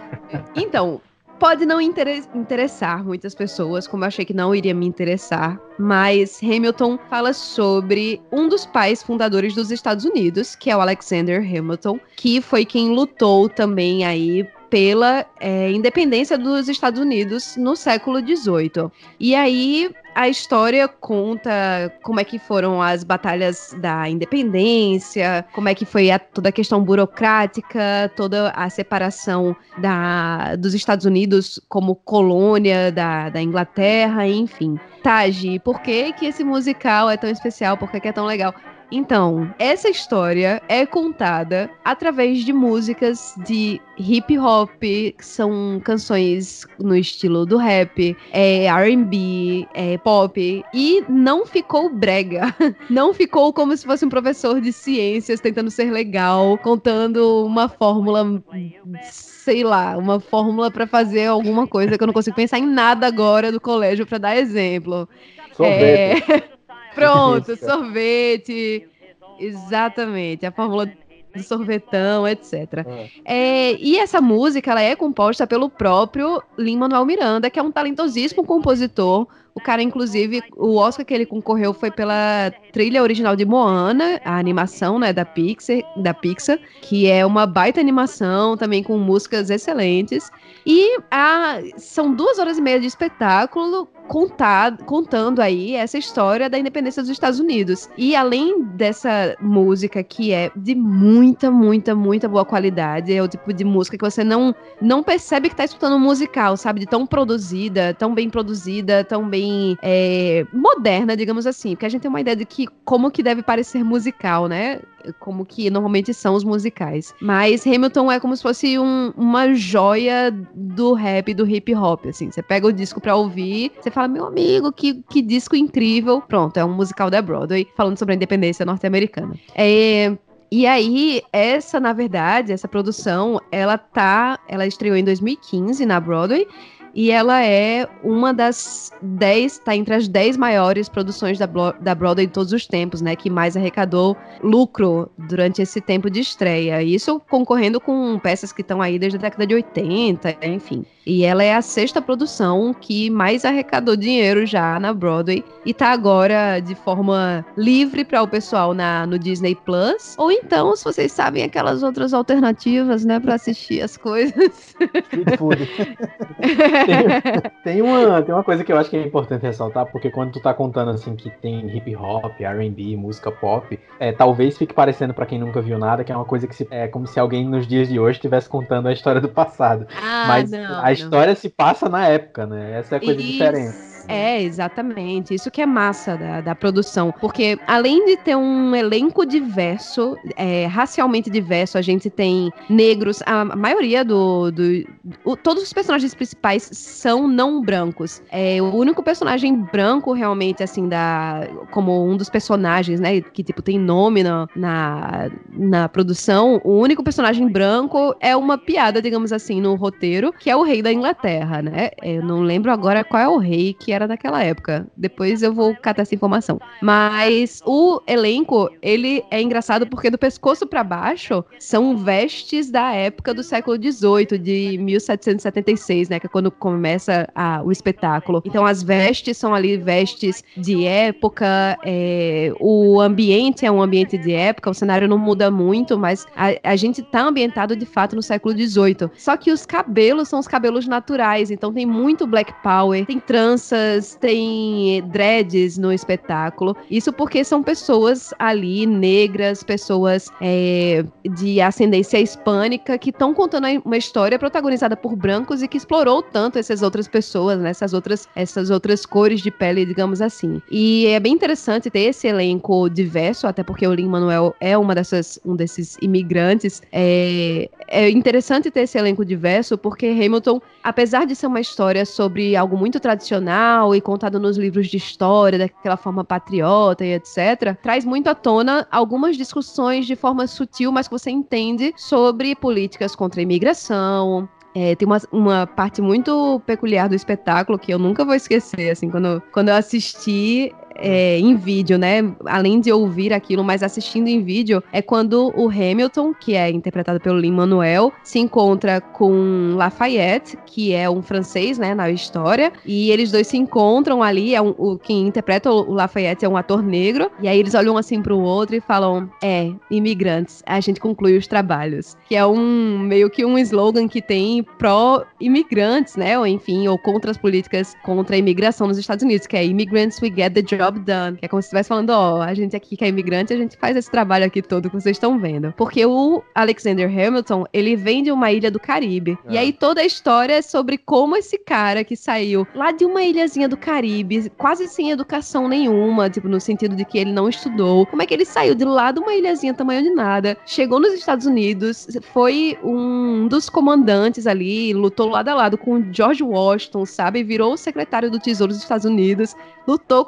Então, pode não interessar muitas pessoas, como eu achei que não iria me interessar, mas Hamilton fala sobre um dos pais fundadores dos Estados Unidos, que é o Alexander Hamilton, que foi quem lutou também aí pela independência dos Estados Unidos no século XVIII. E aí a história conta como é que foram as batalhas da independência, como é que foi toda a questão burocrática, toda a separação dos Estados Unidos como colônia da Inglaterra, enfim. Tá, Gi, por que esse musical é tão especial? Por que é tão legal? Então, essa história é contada através de músicas de hip hop, que são canções no estilo do rap, R&B, pop, e não ficou brega. Não ficou como se fosse um professor de ciências tentando ser legal, contando uma fórmula, sei lá, uma fórmula pra fazer alguma coisa que eu não consigo pensar em nada agora do colégio pra dar exemplo. Pronto, sorvete, exatamente, a fórmula do sorvetão, etc. E essa música, ela é composta pelo próprio Lin-Manuel Miranda, que é um talentosíssimo compositor. O cara, inclusive, o Oscar que ele concorreu foi pela trilha original de Moana, a animação, né, da Pixar, que é uma baita animação, também com músicas excelentes. E são 2 horas e meia de espetáculo contando aí essa história da independência dos Estados Unidos. E além dessa música, que é de muita, muita, muita boa qualidade, é o tipo de música que você não percebe que tá escutando um musical, sabe? De tão produzida, tão bem produzida, tão bem moderna, digamos assim, porque a gente tem uma ideia de que como que deve parecer musical, né? Como que normalmente são os musicais. Mas Hamilton é como se fosse uma joia do rap, do hip hop, assim. Você pega o disco pra ouvir, você fala, meu amigo, que disco incrível. Pronto, é um musical da Broadway, falando sobre a independência norte-americana. E aí, essa produção, ela estreou em 2015 na Broadway, e ela é uma das 10, tá entre as 10 maiores produções da Broadway de todos os tempos, né? Que mais arrecadou lucro durante esse tempo de estreia. Isso concorrendo com peças que estão aí desde a década de 80, enfim. E ela é a 6ª produção que mais arrecadou dinheiro já na Broadway. E tá agora de forma livre para o pessoal no Disney Plus. Ou então, se vocês sabem, aquelas outras alternativas, né? Pra assistir as coisas. Street Food. Tem uma coisa que eu acho que é importante ressaltar, porque quando tu tá contando assim que tem hip hop, R&B, música pop, talvez fique parecendo pra quem nunca viu nada, que é uma coisa que é como se alguém nos dias de hoje estivesse contando a história do passado. Mas a história se passa na época, né? Essa é a coisa diferente. Exatamente. Isso que é massa da produção. Porque além de ter um elenco diverso, racialmente diverso, a gente tem negros, a maioria todos os personagens principais são não brancos. O único personagem branco realmente, assim, como um dos personagens, né, que tipo tem nome na produção, o único personagem branco é uma piada, digamos assim, no roteiro, que é o rei da Inglaterra, né? Eu não lembro agora qual é o rei que era daquela época. Depois eu vou catar essa informação. Mas o elenco, ele é engraçado porque do pescoço pra baixo são vestes da época do século XVIII, de 1776, né? Que é quando começa o espetáculo. Então as vestes são ali vestes de época, o ambiente é um ambiente de época, o cenário não muda muito, mas a gente tá ambientado de fato no século XVIII. Só que os cabelos são os cabelos naturais, então tem muito black power, tem tranças, tem dreads no espetáculo. Isso porque são pessoas ali negras, pessoas de ascendência hispânica que estão contando uma história protagonizada por brancos e que explorou tanto essas outras pessoas, né? essas outras cores de pele, digamos assim. E é bem interessante ter esse elenco diverso, até porque o Lin-Manuel é um desses imigrantes. É interessante ter esse elenco diverso porque Hamilton, apesar de ser uma história sobre algo muito tradicional e contado nos livros de história, daquela forma patriota e etc., traz muito à tona algumas discussões de forma sutil, mas que você entende, sobre políticas contra a imigração. Tem uma parte muito peculiar do espetáculo que eu nunca vou esquecer, assim, quando eu assisti em vídeo, né, além de ouvir aquilo, mas assistindo em vídeo, é quando o Hamilton, que é interpretado pelo Lin-Manuel, se encontra com Lafayette, que é um francês, né, na história, e eles dois se encontram ali, quem interpreta o Lafayette é um ator negro, e aí eles olham assim pro outro e falam, imigrantes, a gente conclui os trabalhos, que é meio que um slogan que tem pró-imigrantes, né, ou enfim, ou contra as políticas contra a imigração nos Estados Unidos, que é immigrants we get the job done, que é como se estivesse falando, a gente aqui que é imigrante, a gente faz esse trabalho aqui todo que vocês estão vendo. Porque o Alexander Hamilton, ele vem de uma ilha do Caribe. E aí toda a história é sobre como esse cara que saiu lá de uma ilhazinha do Caribe, quase sem educação nenhuma, tipo, no sentido de que ele não estudou, como é que ele saiu de lá de uma ilhazinha tamanho de nada, chegou nos Estados Unidos, foi um dos comandantes ali, lutou lado a lado com George Washington, sabe? Virou o secretário do Tesouro dos Estados Unidos, lutou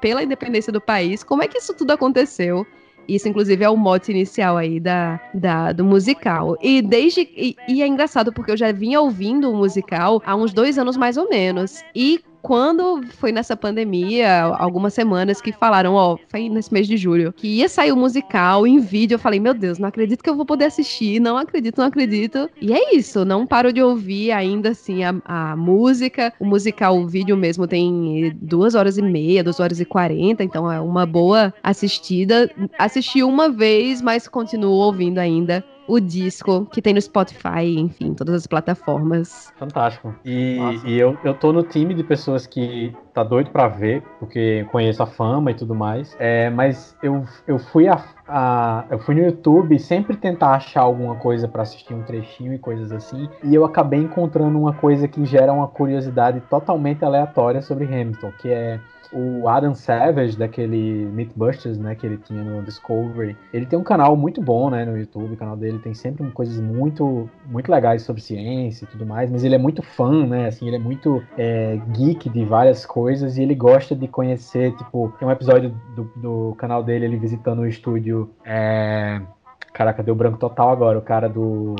pela independência do país. Como é que isso tudo aconteceu? Isso, inclusive, é o mote inicial aí do musical. E é engraçado, porque eu já vinha ouvindo o musical há uns 2 anos, mais ou menos. E quando foi nessa pandemia, algumas semanas que falaram, foi nesse mês de julho, que ia sair o musical em vídeo, eu falei, meu Deus, não acredito que eu vou poder assistir, não acredito. E é isso, não paro de ouvir ainda assim a música. O musical, o vídeo mesmo, tem 2h30, 2h40, então é uma boa assistida. Assisti uma vez, mas continuo ouvindo ainda o disco, que tem no Spotify, enfim, todas as plataformas. Fantástico. E eu tô no time de pessoas que tá doido pra ver, porque conheço a fama e tudo mais. Mas eu fui eu fui no YouTube sempre tentar achar alguma coisa pra assistir, um trechinho e coisas assim, e eu acabei encontrando uma coisa que gera uma curiosidade totalmente aleatória sobre Hamilton, que é o Adam Savage, daquele Mythbusters, né, que ele tinha no Discovery. Ele tem um canal muito bom, né, no YouTube. O canal dele tem sempre coisas muito, muito legais sobre ciência e tudo mais, mas ele é muito fã, né, assim, ele é muito geek de várias coisas, e ele gosta de conhecer, tipo, tem um episódio do canal dele, ele visitando o estúdio, caraca, deu branco total agora, o cara do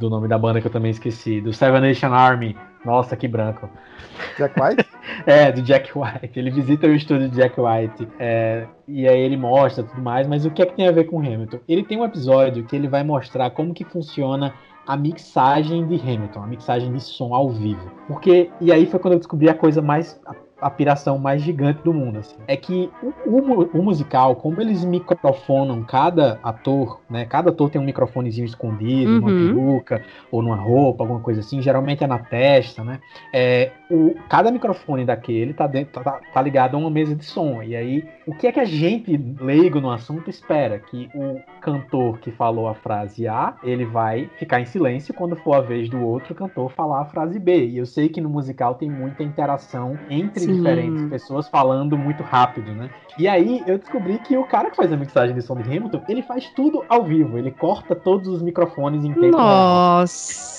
nome da banda que eu também esqueci, do Seven Nation Army. Nossa, que branco. Jack White? Do Jack White. Ele visita o estúdio de Jack White. E aí ele mostra tudo mais. Mas o que é que tem a ver com Hamilton? Ele tem um episódio que ele vai mostrar como que funciona a mixagem de Hamilton, a mixagem de som ao vivo. E aí foi quando eu descobri a coisa mais... a piração mais gigante do mundo, assim. É que o musical, como eles microfonam cada ator, né? Cada ator tem um microfonezinho escondido, numa peruca, ou numa roupa, alguma coisa assim. Geralmente é na testa, né? Cada microfone daquele tá ligado a uma mesa de som. E aí, o que é que a gente, leigo no assunto, espera? Que o cantor que falou a frase A, ele vai ficar em silêncio quando for a vez do outro cantor falar a frase B. E eu sei que no musical tem muita interação entre diferentes, pessoas falando muito rápido, né? E aí eu descobri que o cara que faz a mixagem de som de Hamilton, ele faz tudo ao vivo, ele corta todos os microfones em tempo. Nossa!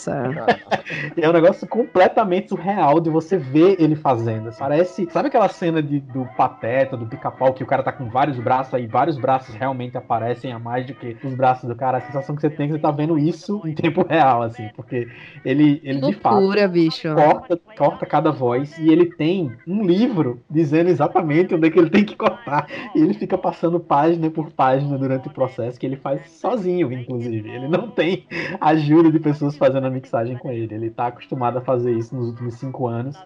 É um negócio completamente surreal de você ver ele fazendo. Parece, sabe aquela cena do Pateta, do Pica-Pau, que o cara tá com vários braços aí, vários braços realmente aparecem a mais do que os braços do cara. A sensação que você tem é que você tá vendo isso em tempo real, assim, porque ele de fato corta cada voz, e ele tem um livro dizendo exatamente onde é que ele tem que cortar, e ele fica passando página por página durante o processo, que ele faz sozinho, inclusive. Ele não tem ajuda de pessoas fazendo a mixagem com ele. Ele tá acostumado a fazer isso nos últimos 5 anos.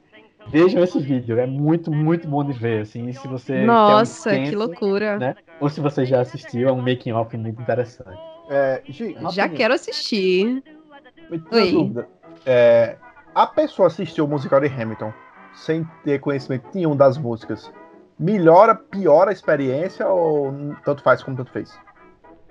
Vejam esse vídeo, é muito, muito bom de ver, assim, se você... Nossa, que loucura! Né? Ou se você já assistiu, é um making-of muito interessante. Já quero assistir. Oi. Dúvida. A pessoa assistiu o musical de Hamilton sem ter conhecimento nenhum das músicas. Melhora, piora a experiência ou tanto faz como tanto fez?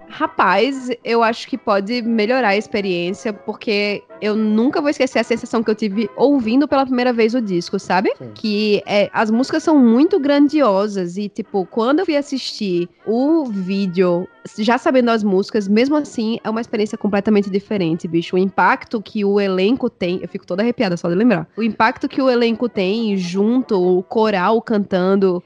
Rapaz, eu acho que pode melhorar a experiência, porque eu nunca vou esquecer a sensação que eu tive ouvindo pela primeira vez o disco, sabe? Sim. Que as músicas são muito grandiosas e, tipo, quando eu fui assistir o vídeo, já sabendo as músicas, mesmo assim, é uma experiência completamente diferente, bicho. O impacto que o elenco tem... Eu fico toda arrepiada só de lembrar. O impacto que o elenco tem junto, o coral cantando,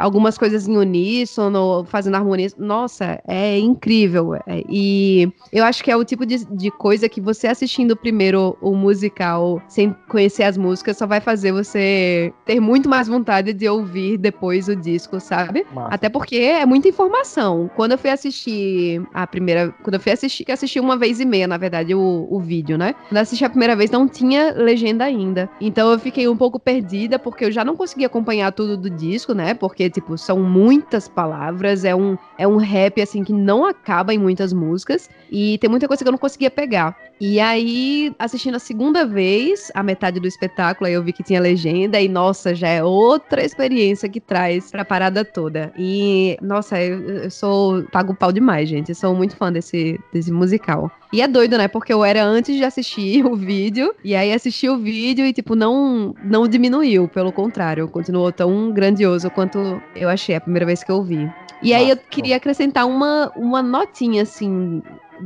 algumas coisas em uníssono, fazendo harmonia. Nossa, é incrível. E eu acho que é o tipo de coisa que você assistindo primeiro o musical sem conhecer as músicas só vai fazer você ter muito mais vontade de ouvir depois o disco, sabe? Massa. Até porque é muita informação. Quando eu fui assistir a primeira... Quando eu fui assistir, que assisti 1,5 vezes, na verdade, o vídeo, né? Quando eu assisti a primeira vez, não tinha legenda ainda. Então eu fiquei um pouco perdida, porque eu já não conseguia acompanhar tudo do disco, né? Porque, tipo, são muitas palavras, é um rap, assim, que não acaba em muitas músicas, e tem muita coisa que eu não conseguia pegar. E aí, assistindo a segunda vez, a metade do espetáculo, aí eu vi que tinha legenda, e nossa, já é outra experiência que traz pra parada toda. E, nossa, eu sou... pago pau demais, gente. Eu sou muito fã desse musical. E é doido, né? Porque eu era antes de assistir o vídeo, e aí assisti o vídeo e, tipo, não diminuiu. Pelo contrário, continuou tão grandioso quanto eu achei a primeira vez que eu vi. E aí eu queria acrescentar uma notinha, assim...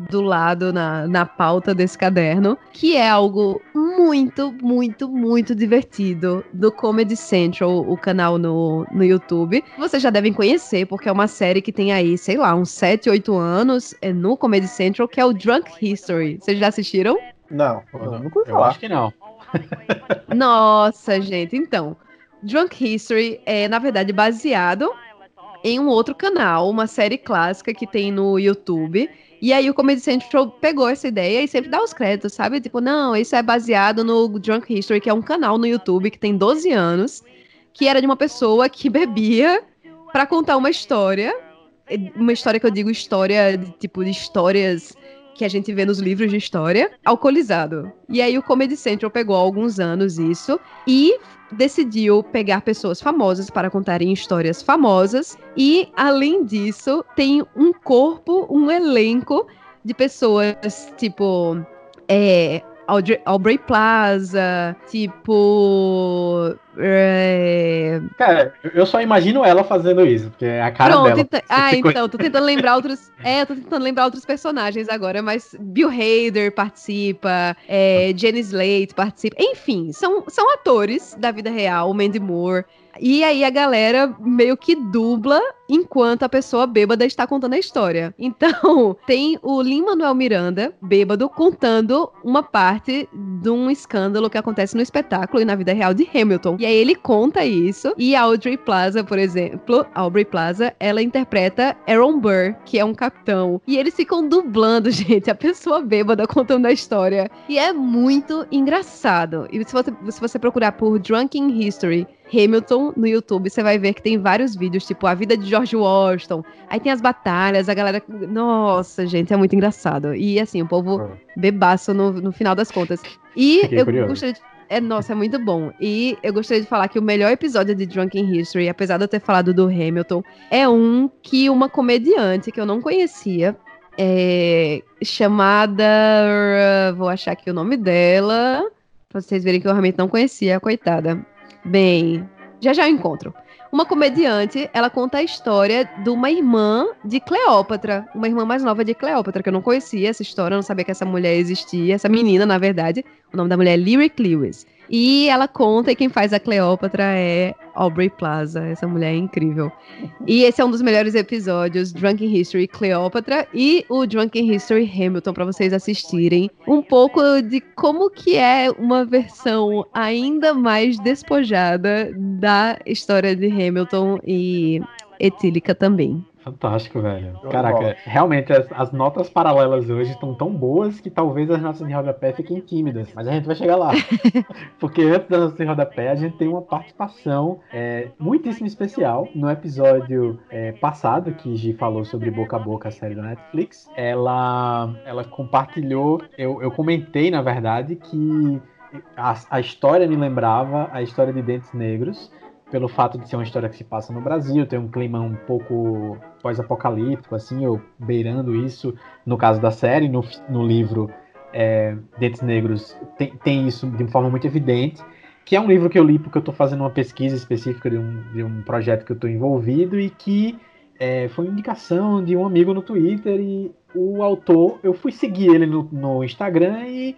do lado na pauta desse caderno, que é algo muito, muito, muito divertido do Comedy Central, o canal no YouTube. Vocês já devem conhecer, porque é uma série que tem aí, sei lá, uns 7, 8 anos no Comedy Central, que é o Drunk History. Vocês já assistiram? Não, eu nunca ouvi falar. Eu acho que não. Nossa, gente, então, Drunk History é, na verdade, baseado em um outro canal, uma série clássica que tem no YouTube. E aí o Comedy Central pegou essa ideia e sempre dá os créditos, sabe? Tipo, não, isso é baseado no Drunk History, que é um canal no YouTube que tem 12 anos, que era de uma pessoa que bebia pra contar uma história. Uma história que eu digo história, tipo, de histórias que a gente vê nos livros de história, alcoolizado. E aí o Comedy Central pegou há alguns anos isso e... decidiu pegar pessoas famosas para contarem histórias famosas e, além disso, tem um corpo, um elenco de pessoas tipo Aubrey Plaza, tipo... Cara, eu só imagino ela fazendo isso, porque é a cara dela. Então, tô tentando lembrar outros... tô tentando lembrar outros personagens agora, mas Bill Hader participa, Jenny Slate participa, enfim, são atores da vida real, Mandy Moore... E aí a galera meio que dubla enquanto a pessoa bêbada está contando a história. Então, tem o Lin-Manuel Miranda, bêbado, contando uma parte de um escândalo que acontece no espetáculo e na vida real de Hamilton. E aí ele conta isso. E a Aubrey Plaza, por exemplo, ela interpreta Aaron Burr, que é um capitão. E eles ficam dublando, gente, a pessoa bêbada contando a história. E é muito engraçado. E se você procurar por Drunken History... Hamilton no YouTube, você vai ver que tem vários vídeos, tipo, a vida de George Washington, aí tem as batalhas, a galera... Nossa, gente, é muito engraçado. E, assim, o povo bebaço no final das contas. E eu gostaria de... nossa, é muito bom. E eu gostaria de falar que o melhor episódio de Drunken History, apesar de eu ter falado do Hamilton, é um que uma comediante que eu não conhecia, chamada... Vou achar aqui o nome dela, pra vocês verem que eu realmente não conhecia, coitada. Bem, Já já eu encontro. Uma comediante, ela conta a história de uma irmã de Cleópatra, uma irmã mais nova de Cleópatra, que eu não conhecia essa história, eu não sabia que essa mulher existia, essa menina, na verdade. O nome da mulher é Lyric Lewis. E ela conta, e quem faz a Cleópatra é Aubrey Plaza. Essa mulher é incrível. E esse é um dos melhores episódios, Drunk History Cleópatra e o Drunk History Hamilton, para vocês assistirem um pouco de como que é uma versão ainda mais despojada da história de Hamilton e etílica também. Fantástico, velho. Caraca, realmente as notas paralelas hoje estão tão boas que talvez as notas de rodapé fiquem tímidas, mas a gente vai chegar lá. Porque antes das notas de rodapé, a gente tem uma participação muitíssimo especial no episódio passado, que Gi falou sobre Boca a Boca, a série da Netflix. Ela compartilhou, eu comentei, na verdade, que a história me lembrava a história de Dentes Negros, pelo fato de ser uma história que se passa no Brasil, tem um clima um pouco pós-apocalíptico, assim, ou beirando isso, no caso da série. No livro Dentes Negros tem isso de uma forma muito evidente, que é um livro que eu li porque eu estou fazendo uma pesquisa específica de um projeto que eu estou envolvido e que foi uma indicação de um amigo no Twitter, e o autor, eu fui seguir ele no Instagram, e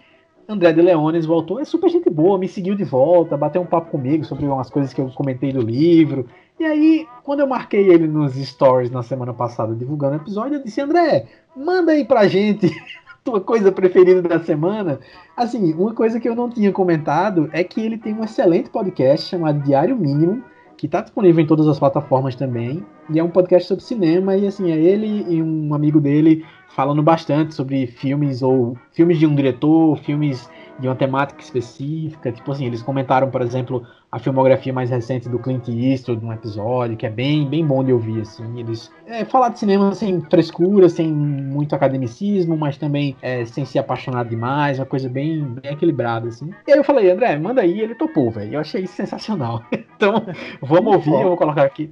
André de Leones, o autor, é super gente boa, me seguiu de volta, bateu um papo comigo sobre umas coisas que eu comentei do livro. E aí, quando eu marquei ele nos stories na semana passada, divulgando o episódio, eu disse: André, manda aí pra gente a tua coisa preferida da semana. Assim, uma coisa que eu não tinha comentado é que ele tem um excelente podcast chamado Diário Mínimo, que tá disponível em todas as plataformas também, e é um podcast sobre cinema, e assim, é ele e um amigo dele falando bastante sobre filmes, ou filmes de um diretor, filmes de uma temática específica. Tipo assim, eles comentaram, por exemplo, a filmografia mais recente do Clint Eastwood num episódio, que é bem, bem bom de ouvir, assim. Eles falar de cinema sem frescura, sem muito academicismo, mas também sem se apaixonar demais, uma coisa bem, bem equilibrada, assim. E aí eu falei: André, manda aí. Ele topou, velho. Eu achei isso sensacional. Então, vamos ouvir, eu vou colocar aqui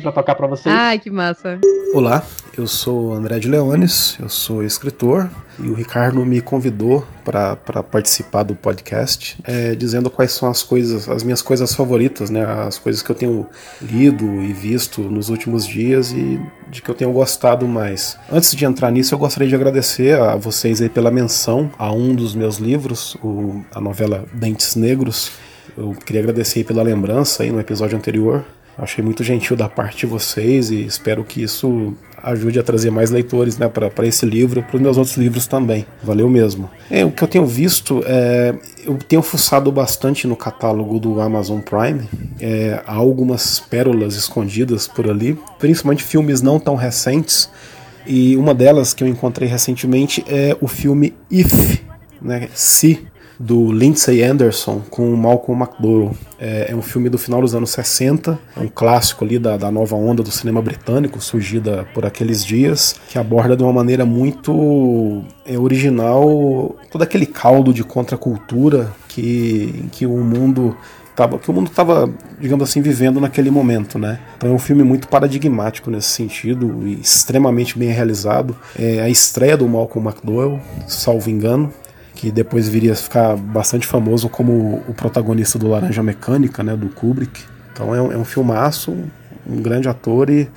pra tocar pra vocês. Ai, que massa. Olá, eu sou André de Leones, eu sou escritor, e o Ricardo me convidou para participar do podcast, dizendo quais são as minhas coisas favoritas, né, as coisas que eu tenho lido e visto nos últimos dias e de que eu tenho gostado mais. Antes de entrar nisso, eu gostaria de agradecer a vocês aí pela menção a um dos meus livros, a novela Dentes Negros. Eu queria agradecer pela lembrança aí no episódio anterior. Achei muito gentil da parte de vocês e espero que isso ajude a trazer mais leitores, né, para esse livro e para os meus outros livros também. Valeu mesmo. O que eu tenho visto, eu tenho fuçado bastante no catálogo do Amazon Prime. Há algumas pérolas escondidas por ali, principalmente filmes não tão recentes. E uma delas que eu encontrei recentemente é o filme If, né, Se, do Lindsay Anderson com o Malcolm McDowell. É um filme do final dos anos 60, é um clássico ali da nova onda do cinema britânico, surgida por aqueles dias, que aborda de uma maneira muito original todo aquele caldo de contracultura que o mundo estava, digamos assim, vivendo naquele momento, né? Então é um filme muito paradigmático nesse sentido e extremamente bem realizado. É a estreia do Malcolm McDowell, salvo engano, que depois viria a ficar bastante famoso como o protagonista do Laranja Mecânica, né, do Kubrick. Então é um filmaço, um grande ator, e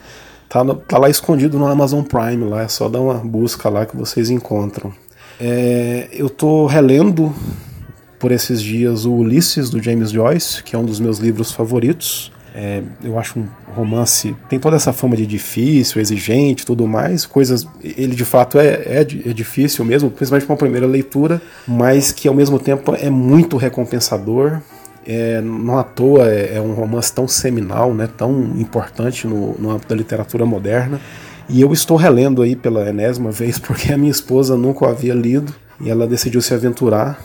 tá lá escondido no Amazon Prime, lá, é só dar uma busca lá que vocês encontram. Eu tô relendo por esses dias o Ulisses, do James Joyce, que é um dos meus livros favoritos. Eu acho um romance, tem toda essa fama de difícil, exigente, tudo mais, coisas, ele de fato é difícil mesmo, principalmente para uma primeira leitura, mas que ao mesmo tempo é muito recompensador. Não à toa é um romance tão seminal, né, tão importante no âmbito da literatura moderna, e eu estou relendo aí pela enésima vez, porque a minha esposa nunca o havia lido, e ela decidiu se aventurar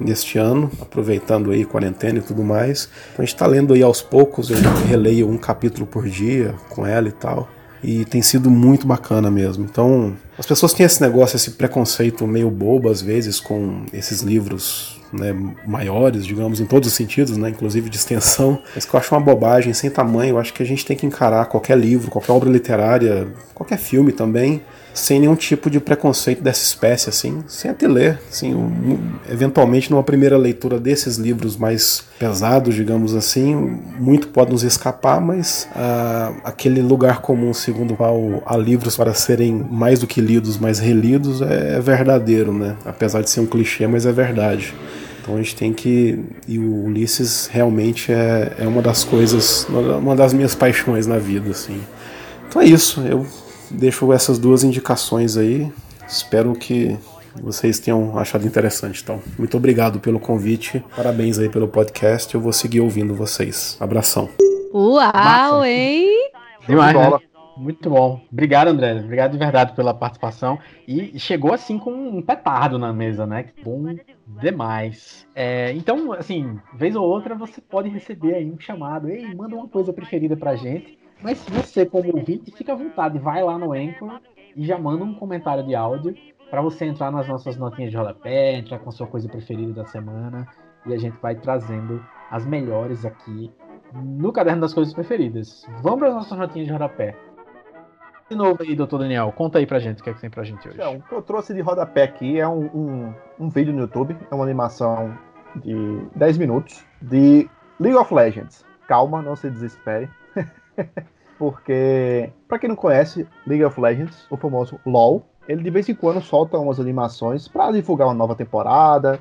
neste ano, aproveitando aí quarentena e tudo mais. Então a gente está lendo aí aos poucos, eu releio um capítulo por dia com ela e tal, e tem sido muito bacana mesmo. Então as pessoas têm esse negócio, esse preconceito meio bobo às vezes com esses livros né, maiores, digamos, em todos os sentidos, né, inclusive de extensão, mas que eu acho uma bobagem sem tamanho. Eu acho que a gente tem que encarar qualquer livro, qualquer obra literária, qualquer filme também, sem nenhum tipo de preconceito dessa espécie, assim, sem até ler, assim, eventualmente numa primeira leitura desses livros mais pesados, digamos assim, muito pode nos escapar, mas aquele lugar comum segundo o qual há livros para serem mais do que lidos, mais relidos, é verdadeiro, né? Apesar de ser um clichê, mas é verdade. Então a gente tem que... E o Ulisses realmente é uma das coisas, uma das minhas paixões na vida, assim. Então é isso, eu deixo essas duas indicações aí. Espero que vocês tenham achado interessante. Então, muito obrigado pelo convite. Parabéns aí pelo podcast. Eu vou seguir ouvindo vocês. Abração. Uau, hein? Demais, né? Muito bom. Obrigado, André. Obrigado de verdade pela participação. E chegou assim com um petardo na mesa, né? Que bom demais. Então, assim, vez ou outra você pode receber aí um chamado. Ei, manda uma coisa preferida pra gente. Mas se você, como ouvinte, fica à vontade, vai lá no Anchor e já manda um comentário de áudio para você entrar nas nossas notinhas de rodapé, entrar com a sua coisa preferida da semana, e a gente vai trazendo as melhores aqui no Caderno das Coisas Preferidas. Vamos para as nossas notinhas de rodapé. De novo aí, doutor Daniel, conta aí pra gente o que é que tem pra gente hoje. Então, o que eu trouxe de rodapé aqui é um vídeo no YouTube, é uma animação de 10 minutos, de League of Legends. Calma, não se desespere. Porque, pra quem não conhece League of Legends, o famoso LoL, ele de vez em quando solta umas animações pra divulgar uma nova temporada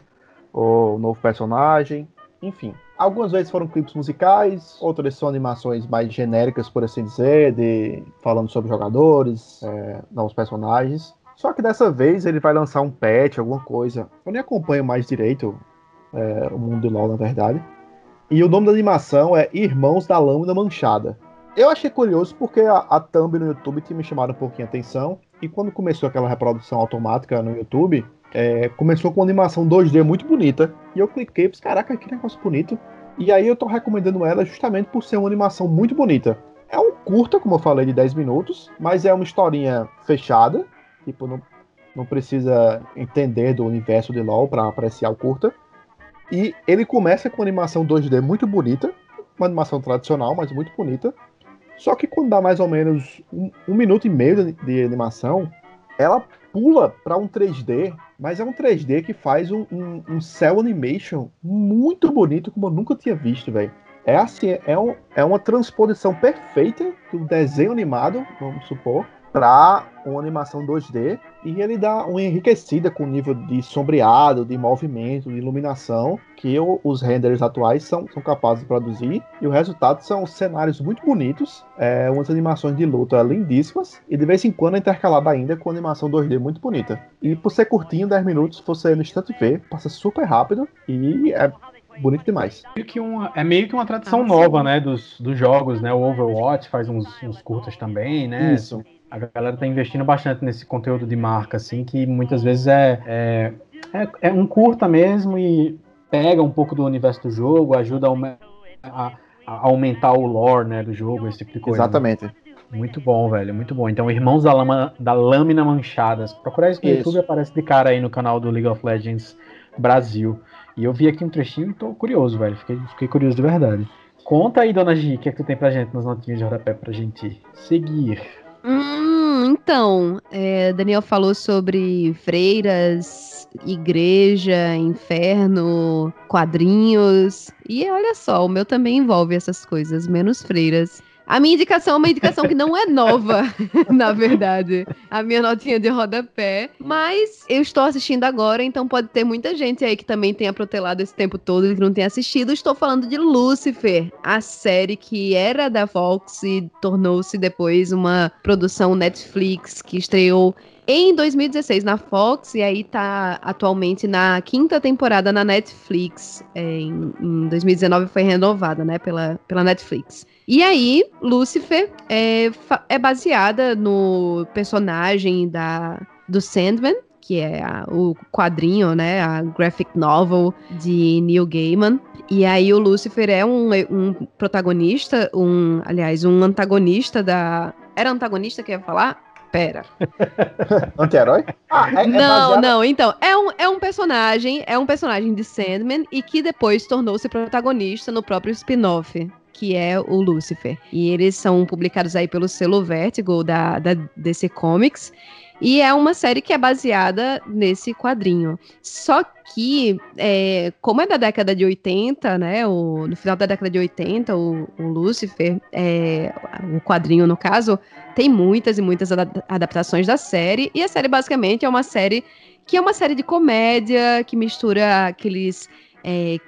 ou um novo personagem, enfim. Algumas vezes foram clipes musicais, outras são animações mais genéricas, por assim dizer, falando sobre jogadores, novos personagens. Só que dessa vez ele vai lançar um patch, alguma coisa. Eu nem acompanho mais direito o mundo do LoL, na verdade. E o nome da animação é Irmãos da Lâmina Manchada. Eu achei curioso porque a thumb no YouTube tinha me chamado um pouquinho a atenção. E quando começou aquela reprodução automática no YouTube, começou com uma animação 2D muito bonita. E eu cliquei e pensei, caraca, que negócio bonito. E aí eu tô recomendando ela justamente por ser uma animação muito bonita. É um curta, como eu falei, de 10 minutos. Mas é uma historinha fechada. Tipo, não precisa entender do universo de LoL pra apreciar o curta. E ele começa com uma animação 2D muito bonita, uma animação tradicional, mas muito bonita. Só que quando dá mais ou menos um minuto e meio de animação, ela pula para um 3D, mas é um 3D que faz um cel animation muito bonito, como eu nunca tinha visto, velho. É assim, é uma transposição perfeita do desenho animado, vamos supor, para uma animação 2D, e ele dá uma enriquecida com o nível de sombreado, de movimento, de iluminação, que os renders atuais são capazes de produzir, e o resultado são cenários muito bonitos, umas animações de luta lindíssimas, e de vez em quando é intercalada ainda com animação 2D muito bonita. E por ser curtinho, 10 minutos, você no instante vê, passa super rápido, e é bonito demais. É meio que uma tradição nova, né, dos jogos, né, o Overwatch faz uns curtas também, né? Isso. A galera tá investindo bastante nesse conteúdo de marca, assim, que muitas vezes é um curta mesmo e pega um pouco do universo do jogo, ajuda a aumentar o lore, né, do jogo, esse tipo de coisa. Exatamente. Né? Muito bom, velho, muito bom. Então, Irmãos da Lâmina Manchadas. Procurar isso no YouTube, aparece de cara aí no canal do League of Legends Brasil. E eu vi aqui um trechinho e tô curioso, velho. Fiquei curioso de verdade. Conta aí, dona Gi, o que é que tu tem pra gente nas notinhas de rodapé pra gente seguir? Então, Daniel falou sobre freiras, igreja, inferno, quadrinhos. E olha só, o meu também envolve essas coisas, menos freiras. A minha indicação é uma indicação que não é nova, na verdade. A minha notinha de rodapé. Mas eu estou assistindo agora, então pode ter muita gente aí que também tenha protelado esse tempo todo e que não tenha assistido. Estou falando de Lucifer, a série que era da Fox e tornou-se depois uma produção Netflix que estreou em 2016 na Fox, e aí tá atualmente na 5ª temporada na Netflix. Em 2019 foi renovada, né, pela Netflix. E aí, Lucifer é baseada no personagem do Sandman, que é o quadrinho, né, a graphic novel de Neil Gaiman. E aí o Lucifer é um protagonista, aliás, um antagonista da... Era antagonista que eu ia falar? Pera. Anti-herói? Então, é um personagem de Sandman e que depois tornou-se protagonista no próprio spin-off, que é o Lucifer. E eles são publicados aí pelo selo Vertigo da DC Comics. E é uma série que é baseada nesse quadrinho. Só que, como é da década de 80, né? No final da década de 80, o Lucifer, o quadrinho no caso, tem muitas e muitas adaptações da série. E a série basicamente é uma série que é uma série de comédia, que mistura aqueles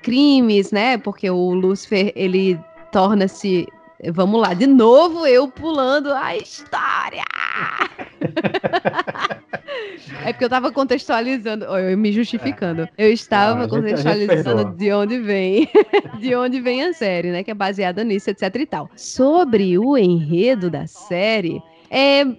crimes, né? Porque o Lucifer, ele torna-se... Vamos lá, de novo eu pulando a história! É porque eu estava contextualizando, eu me justificando. Eu estava contextualizando de onde vem a série, né? Que é baseada nisso, etc e tal. Sobre o enredo da série...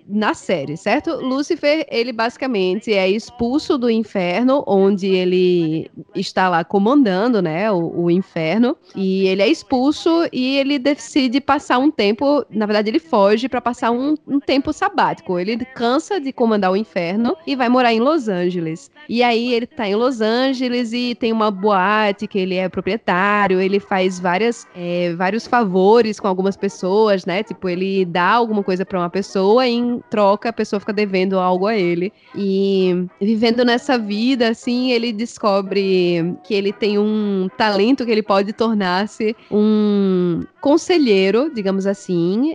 na série, certo? Lucifer, ele basicamente é expulso do inferno, onde ele está lá comandando, né, o inferno, e ele é expulso e ele decide passar um tempo, na verdade ele foge para passar um tempo sabático, ele cansa de comandar o inferno e vai morar em Los Angeles. E aí ele tá em Los Angeles e tem uma boate que ele é proprietário, ele faz vários favores com algumas pessoas, né, tipo, ele dá alguma coisa para uma pessoa, em troca, a pessoa fica devendo algo a ele. E vivendo nessa vida, assim, ele descobre que ele tem um talento que ele pode tornar-se um conselheiro, digamos assim,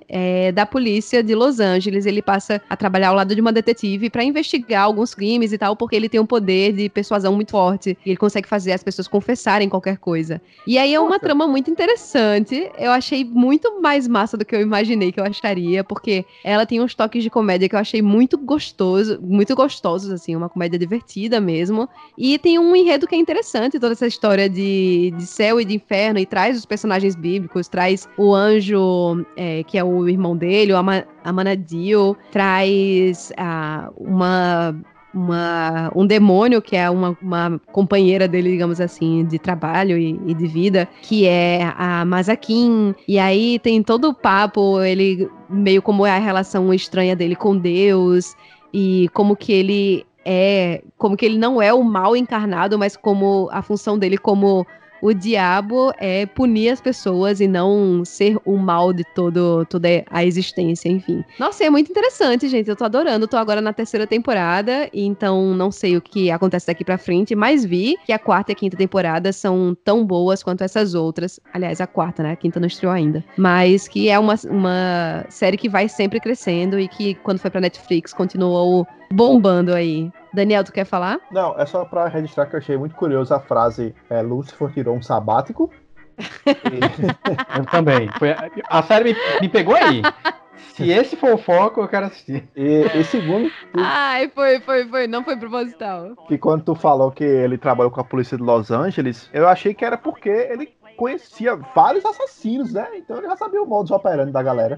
da polícia de Los Angeles. Ele passa a trabalhar ao lado de uma detetive para investigar alguns crimes e tal, porque ele tem um poder de persuasão muito forte. Ele consegue fazer as pessoas confessarem qualquer coisa. E aí é uma trama muito interessante. Eu achei muito mais massa do que eu imaginei que eu acharia, porque ela tem uns toques de comédia que eu achei muito gostosos, assim, uma comédia divertida mesmo. E tem um enredo que é interessante, toda essa história de céu e de inferno, e traz os personagens bíblicos, traz o anjo, que é o irmão dele, a Manadil, traz um demônio, que é uma companheira dele, digamos assim, de trabalho e de vida, que é a Mazakin. E aí tem todo o papo, ele meio como é a relação estranha dele com Deus, e como que ele não é o mal encarnado, mas como a função dele como o diabo é punir as pessoas e não ser o mal de toda a existência, enfim. Nossa, é muito interessante, gente. Eu tô adorando. Tô agora na 3ª temporada, então não sei o que acontece daqui pra frente, mas vi que a 4ª e a 5ª temporada são tão boas quanto essas outras. Aliás, a 4ª, né? A 5ª não estreou ainda. Mas que é uma série que vai sempre crescendo e que, quando foi pra Netflix, continuou bombando aí. Daniel, tu quer falar? Não, é só pra registrar que eu achei muito curioso a frase Lucifer tirou um sabático. Eu também. A série me pegou aí. Se esse for o foco, eu quero assistir. E segundo... Foi. Não foi proposital. E quando tu falou que ele trabalhou com a polícia de Los Angeles, eu achei que era porque ele conhecia vários assassinos, né? Então ele já sabia o modus operandi da galera.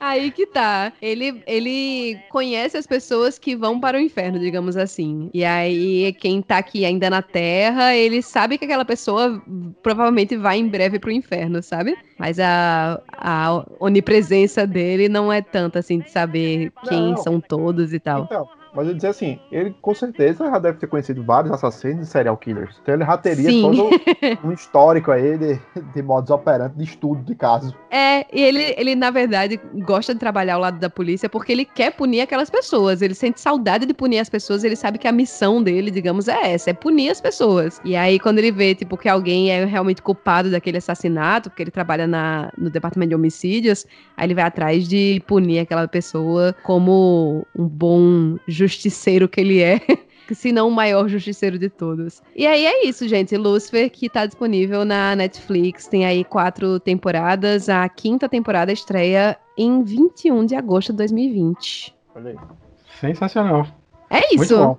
Aí que tá. Ele conhece as pessoas que vão para o inferno, digamos assim. E aí, quem tá aqui ainda na Terra, ele sabe que aquela pessoa provavelmente vai em breve pro inferno, sabe? Mas a onipresença dele não é tanta, assim, de saber quem são todos e tal. Então, mas eu dizer assim, ele com certeza já deve ter conhecido vários assassinos e serial killers. Então ele já teria todo um histórico aí de modus operandi, de estudo de caso. E ele, na verdade, gosta de trabalhar ao lado da polícia porque ele quer punir aquelas pessoas. Ele sente saudade de punir as pessoas. Ele sabe que a missão dele, digamos, é essa, é punir as pessoas. E aí, quando ele vê, tipo, que alguém é realmente culpado daquele assassinato, porque ele trabalha no departamento de homicídios, aí ele vai atrás de punir aquela pessoa como um bom justiceiro que ele é, se não o maior justiceiro de todos. E aí é isso, gente. Lucifer, que tá disponível na Netflix, tem aí 4 temporadas. A 5ª temporada estreia em 21 de agosto de 2020. Olha aí. Sensacional. É isso. Muito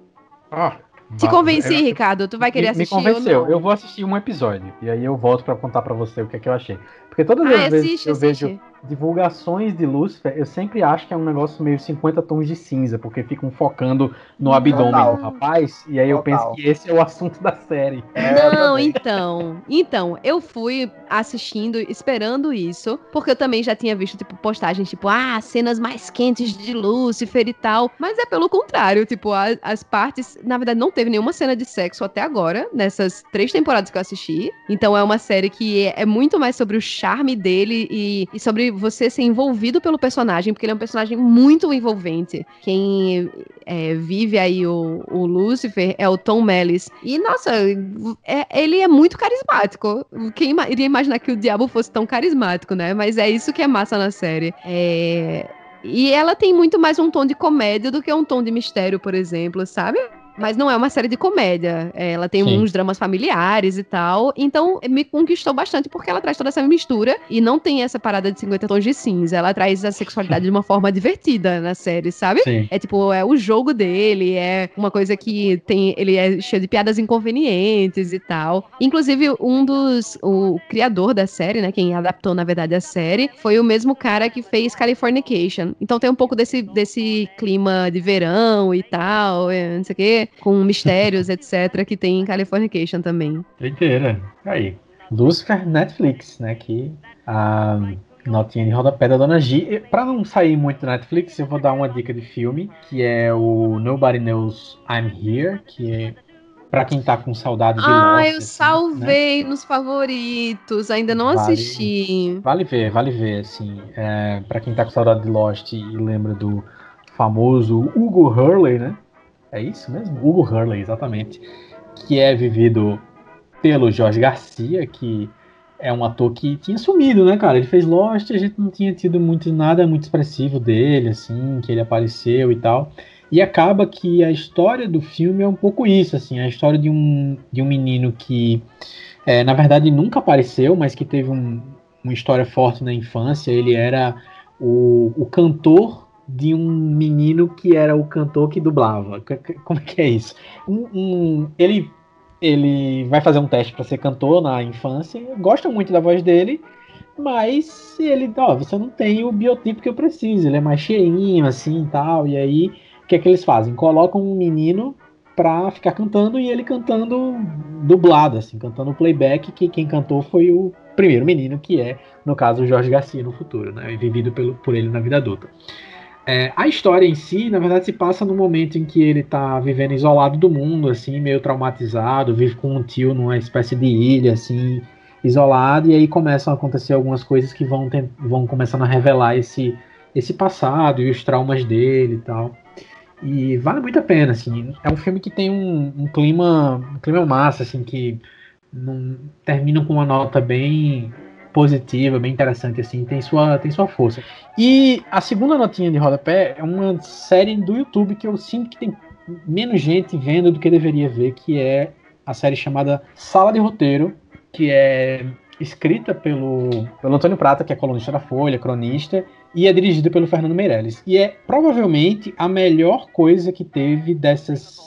bom. Te convenci, Ricardo? Tu vai querer assistir ou não? Me convenceu. Eu vou assistir um episódio e aí eu volto pra contar pra você o que é que eu achei. Porque todas as vezes que eu vejo divulgações de Lucifer, eu sempre acho que é um negócio meio 50 tons de cinza, porque ficam focando no abdômen do rapaz, e aí eu penso que esse é o assunto da série. Não, então, eu fui assistindo, esperando isso, porque eu também já tinha visto, tipo, postagens, tipo, cenas mais quentes de Lucifer e tal, mas é pelo contrário, tipo, as partes, na verdade, não teve nenhuma cena de sexo até agora, nessas 3 temporadas que eu assisti, então é uma série que é muito mais sobre o charme dele e sobre você ser envolvido pelo personagem, porque ele é um personagem muito envolvente. Quem vive aí o Lucifer é o Tom Mellis. E, nossa, ele é muito carismático. Quem iria imaginar que o diabo fosse tão carismático, né? Mas é isso que é massa na série. E ela tem muito mais um tom de comédia do que um tom de mistério, por exemplo, sabe? Mas não é uma série de comédia. Ela tem uns dramas familiares e tal. Então, me conquistou bastante porque ela traz toda essa mistura e não tem essa parada de 50 tons de cinza. Ela traz a sexualidade de uma forma divertida na série, sabe? Sim. É tipo, é o jogo dele, é uma coisa que tem... Ele é cheio de piadas inconvenientes e tal. Inclusive, o criador da série, né? Quem adaptou, na verdade, a série, foi o mesmo cara que fez Californication. Então, tem um pouco desse clima de verão e tal, não sei o quê, com mistérios, etc., que tem em Californication também. Doideira. Aí, Lucifer Netflix, né, que a notinha de rodapé da Dona Gi. Pra não sair muito da Netflix, eu vou dar uma dica de filme, que é o Nobody Knows I'm Here, que é pra quem tá com saudade de Lost. Eu salvei, né, nos favoritos, ainda não assisti. Vale ver, assim, pra quem tá com saudade de Lost e lembra do famoso Hugo Hurley, né? É isso mesmo? Hugo Hurley, exatamente. Que é vivido pelo Jorge Garcia, que é um ator que tinha sumido, né, cara? Ele fez Lost, a gente não tinha tido nada muito expressivo dele, assim, que ele apareceu e tal. E acaba que a história do filme é um pouco isso, assim. A história de um menino que, na verdade, nunca apareceu, mas que teve uma história forte na infância. Ele era o cantor de um menino que era o cantor que dublava. Como é que é isso? Ele vai fazer um teste para ser cantor na infância, gosta muito da voz dele, mas ele, você não tem o biotipo que eu preciso, ele é mais cheinho, assim, e tal, e aí, o que é que eles fazem? Colocam um menino pra ficar cantando, e ele cantando dublado, assim, cantando playback, que quem cantou foi o primeiro menino, que é, no caso, o Jorge Garcia no futuro, né, vivido por ele na vida adulta. A história em si, na verdade, se passa no momento em que ele tá vivendo isolado do mundo, assim, meio traumatizado, vive com um tio numa espécie de ilha, assim, isolado, e aí começam a acontecer algumas coisas que vão começando a revelar esse passado e os traumas dele e tal. E vale muito a pena, assim, é um filme que tem um clima massa, assim, que termina com uma nota bem positiva, bem interessante, assim, tem sua força. E a segunda notinha de rodapé é uma série do YouTube que eu sinto que tem menos gente vendo do que deveria ver, que é a série chamada Sala de Roteiro, que é escrita pelo Antônio Prata, que é colunista da Folha, cronista, e é dirigida pelo Fernando Meirelles. E é provavelmente a melhor coisa que teve dessas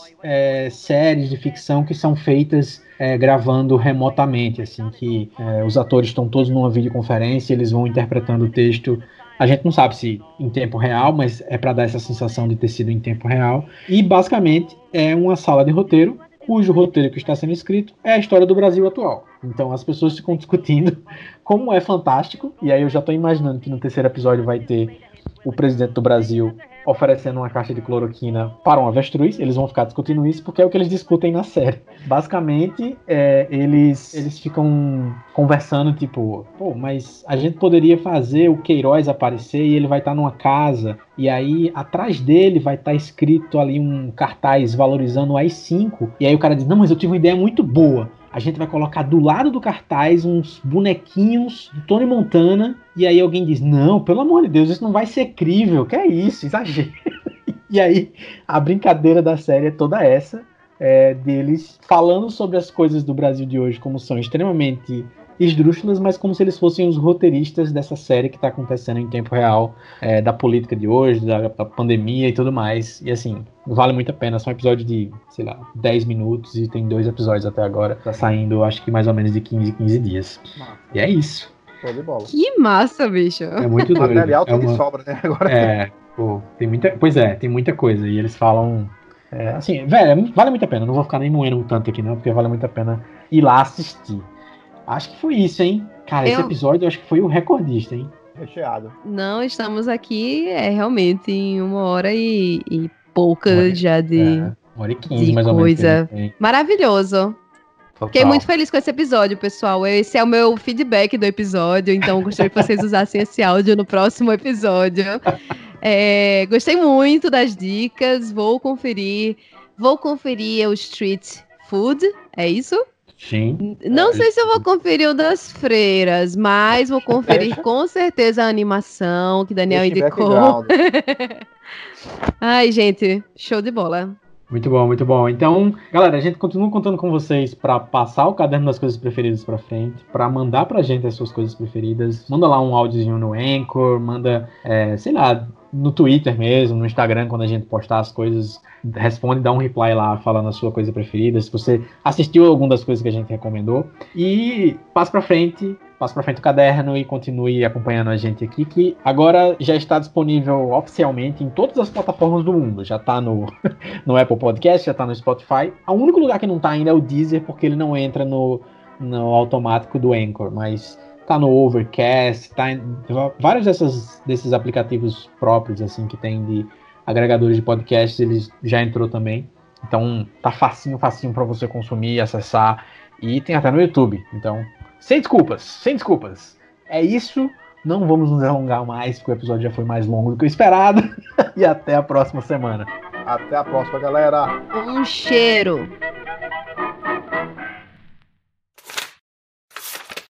séries de ficção que são feitas gravando remotamente, assim, que os atores estão todos numa videoconferência, eles vão interpretando o texto. A gente não sabe se em tempo real, mas é para dar essa sensação de ter sido em tempo real. E basicamente é uma sala de roteiro, cujo roteiro que está sendo escrito é a história do Brasil atual. Então as pessoas ficam discutindo como é fantástico, e aí eu já estou imaginando que no terceiro episódio vai ter o presidente do Brasil oferecendo uma caixa de cloroquina para um avestruz. Eles vão ficar discutindo isso porque é o que eles discutem na série. Basicamente, eles ficam conversando, tipo, pô, mas a gente poderia fazer o Queiroz aparecer e ele vai estar numa casa, e aí atrás dele vai estar escrito ali um cartaz valorizando o AI-5, e aí o cara diz, não, mas eu tive uma ideia muito boa. A gente vai colocar do lado do cartaz uns bonequinhos de Tony Montana. E aí alguém diz, não, pelo amor de Deus, isso não vai ser crível. Que é isso, exagero. E aí a brincadeira da série é toda essa. Deles falando sobre as coisas do Brasil de hoje, como são extremamente esdrúxulas, mas como se eles fossem os roteiristas dessa série que está acontecendo em tempo real, da política de hoje, da pandemia e tudo mais. E assim, vale muito a pena. São episódios de, sei lá, 10 minutos, e tem 2 episódios até agora. Tá saindo, acho que mais ou menos de 15 dias. E é isso. Show de bola. Que massa, bicho. É muito doido. Material tem de sobra, né? Agora é, pô, tem muita... Pois é, tem muita coisa. E eles falam... É, assim, velho, vale muito a pena. Não vou ficar nem moendo tanto aqui, não, porque vale muito a pena ir lá assistir. Acho que foi isso, hein? Cara, esse episódio eu acho que foi o recordista, hein? Recheado. Não, estamos aqui realmente em 1h e pouca já de... 1h15, de mais coisa. Ou menos. Maravilhoso. Total. Fiquei muito feliz com esse episódio, pessoal. Esse é o meu feedback do episódio, então gostaria que vocês usassem esse áudio no próximo episódio. Gostei muito das dicas, vou conferir o Street Food, é isso? Sim. Não sei se eu vou conferir o das freiras, mas vou conferir com certeza a animação que Daniel indicou. Ai, gente, show de bola. Muito bom, muito bom. Então, galera, a gente continua contando com vocês para passar o caderno das coisas preferidas para frente, para mandar pra gente as suas coisas preferidas. Manda lá um áudiozinho no Anchor, manda, sei lá, no Twitter mesmo, no Instagram, quando a gente postar as coisas, responde, dá um reply lá, falando a sua coisa preferida, se você assistiu alguma das coisas que a gente recomendou. E passa pra frente o caderno e continue acompanhando a gente aqui, que agora já está disponível oficialmente em todas as plataformas do mundo. Já está no Apple Podcast, já está no Spotify. O único lugar que não está ainda é o Deezer, porque ele não entra no automático do Anchor, mas tá no Overcast, tá em vários desses aplicativos próprios, assim, que tem de agregadores de podcasts, eles já entrou também. Então, tá facinho pra você consumir, acessar, e tem até no YouTube. Então, sem desculpas. É isso, não vamos nos alongar mais, porque o episódio já foi mais longo do que o esperado. E até a próxima semana. Até a próxima, galera. Um cheiro.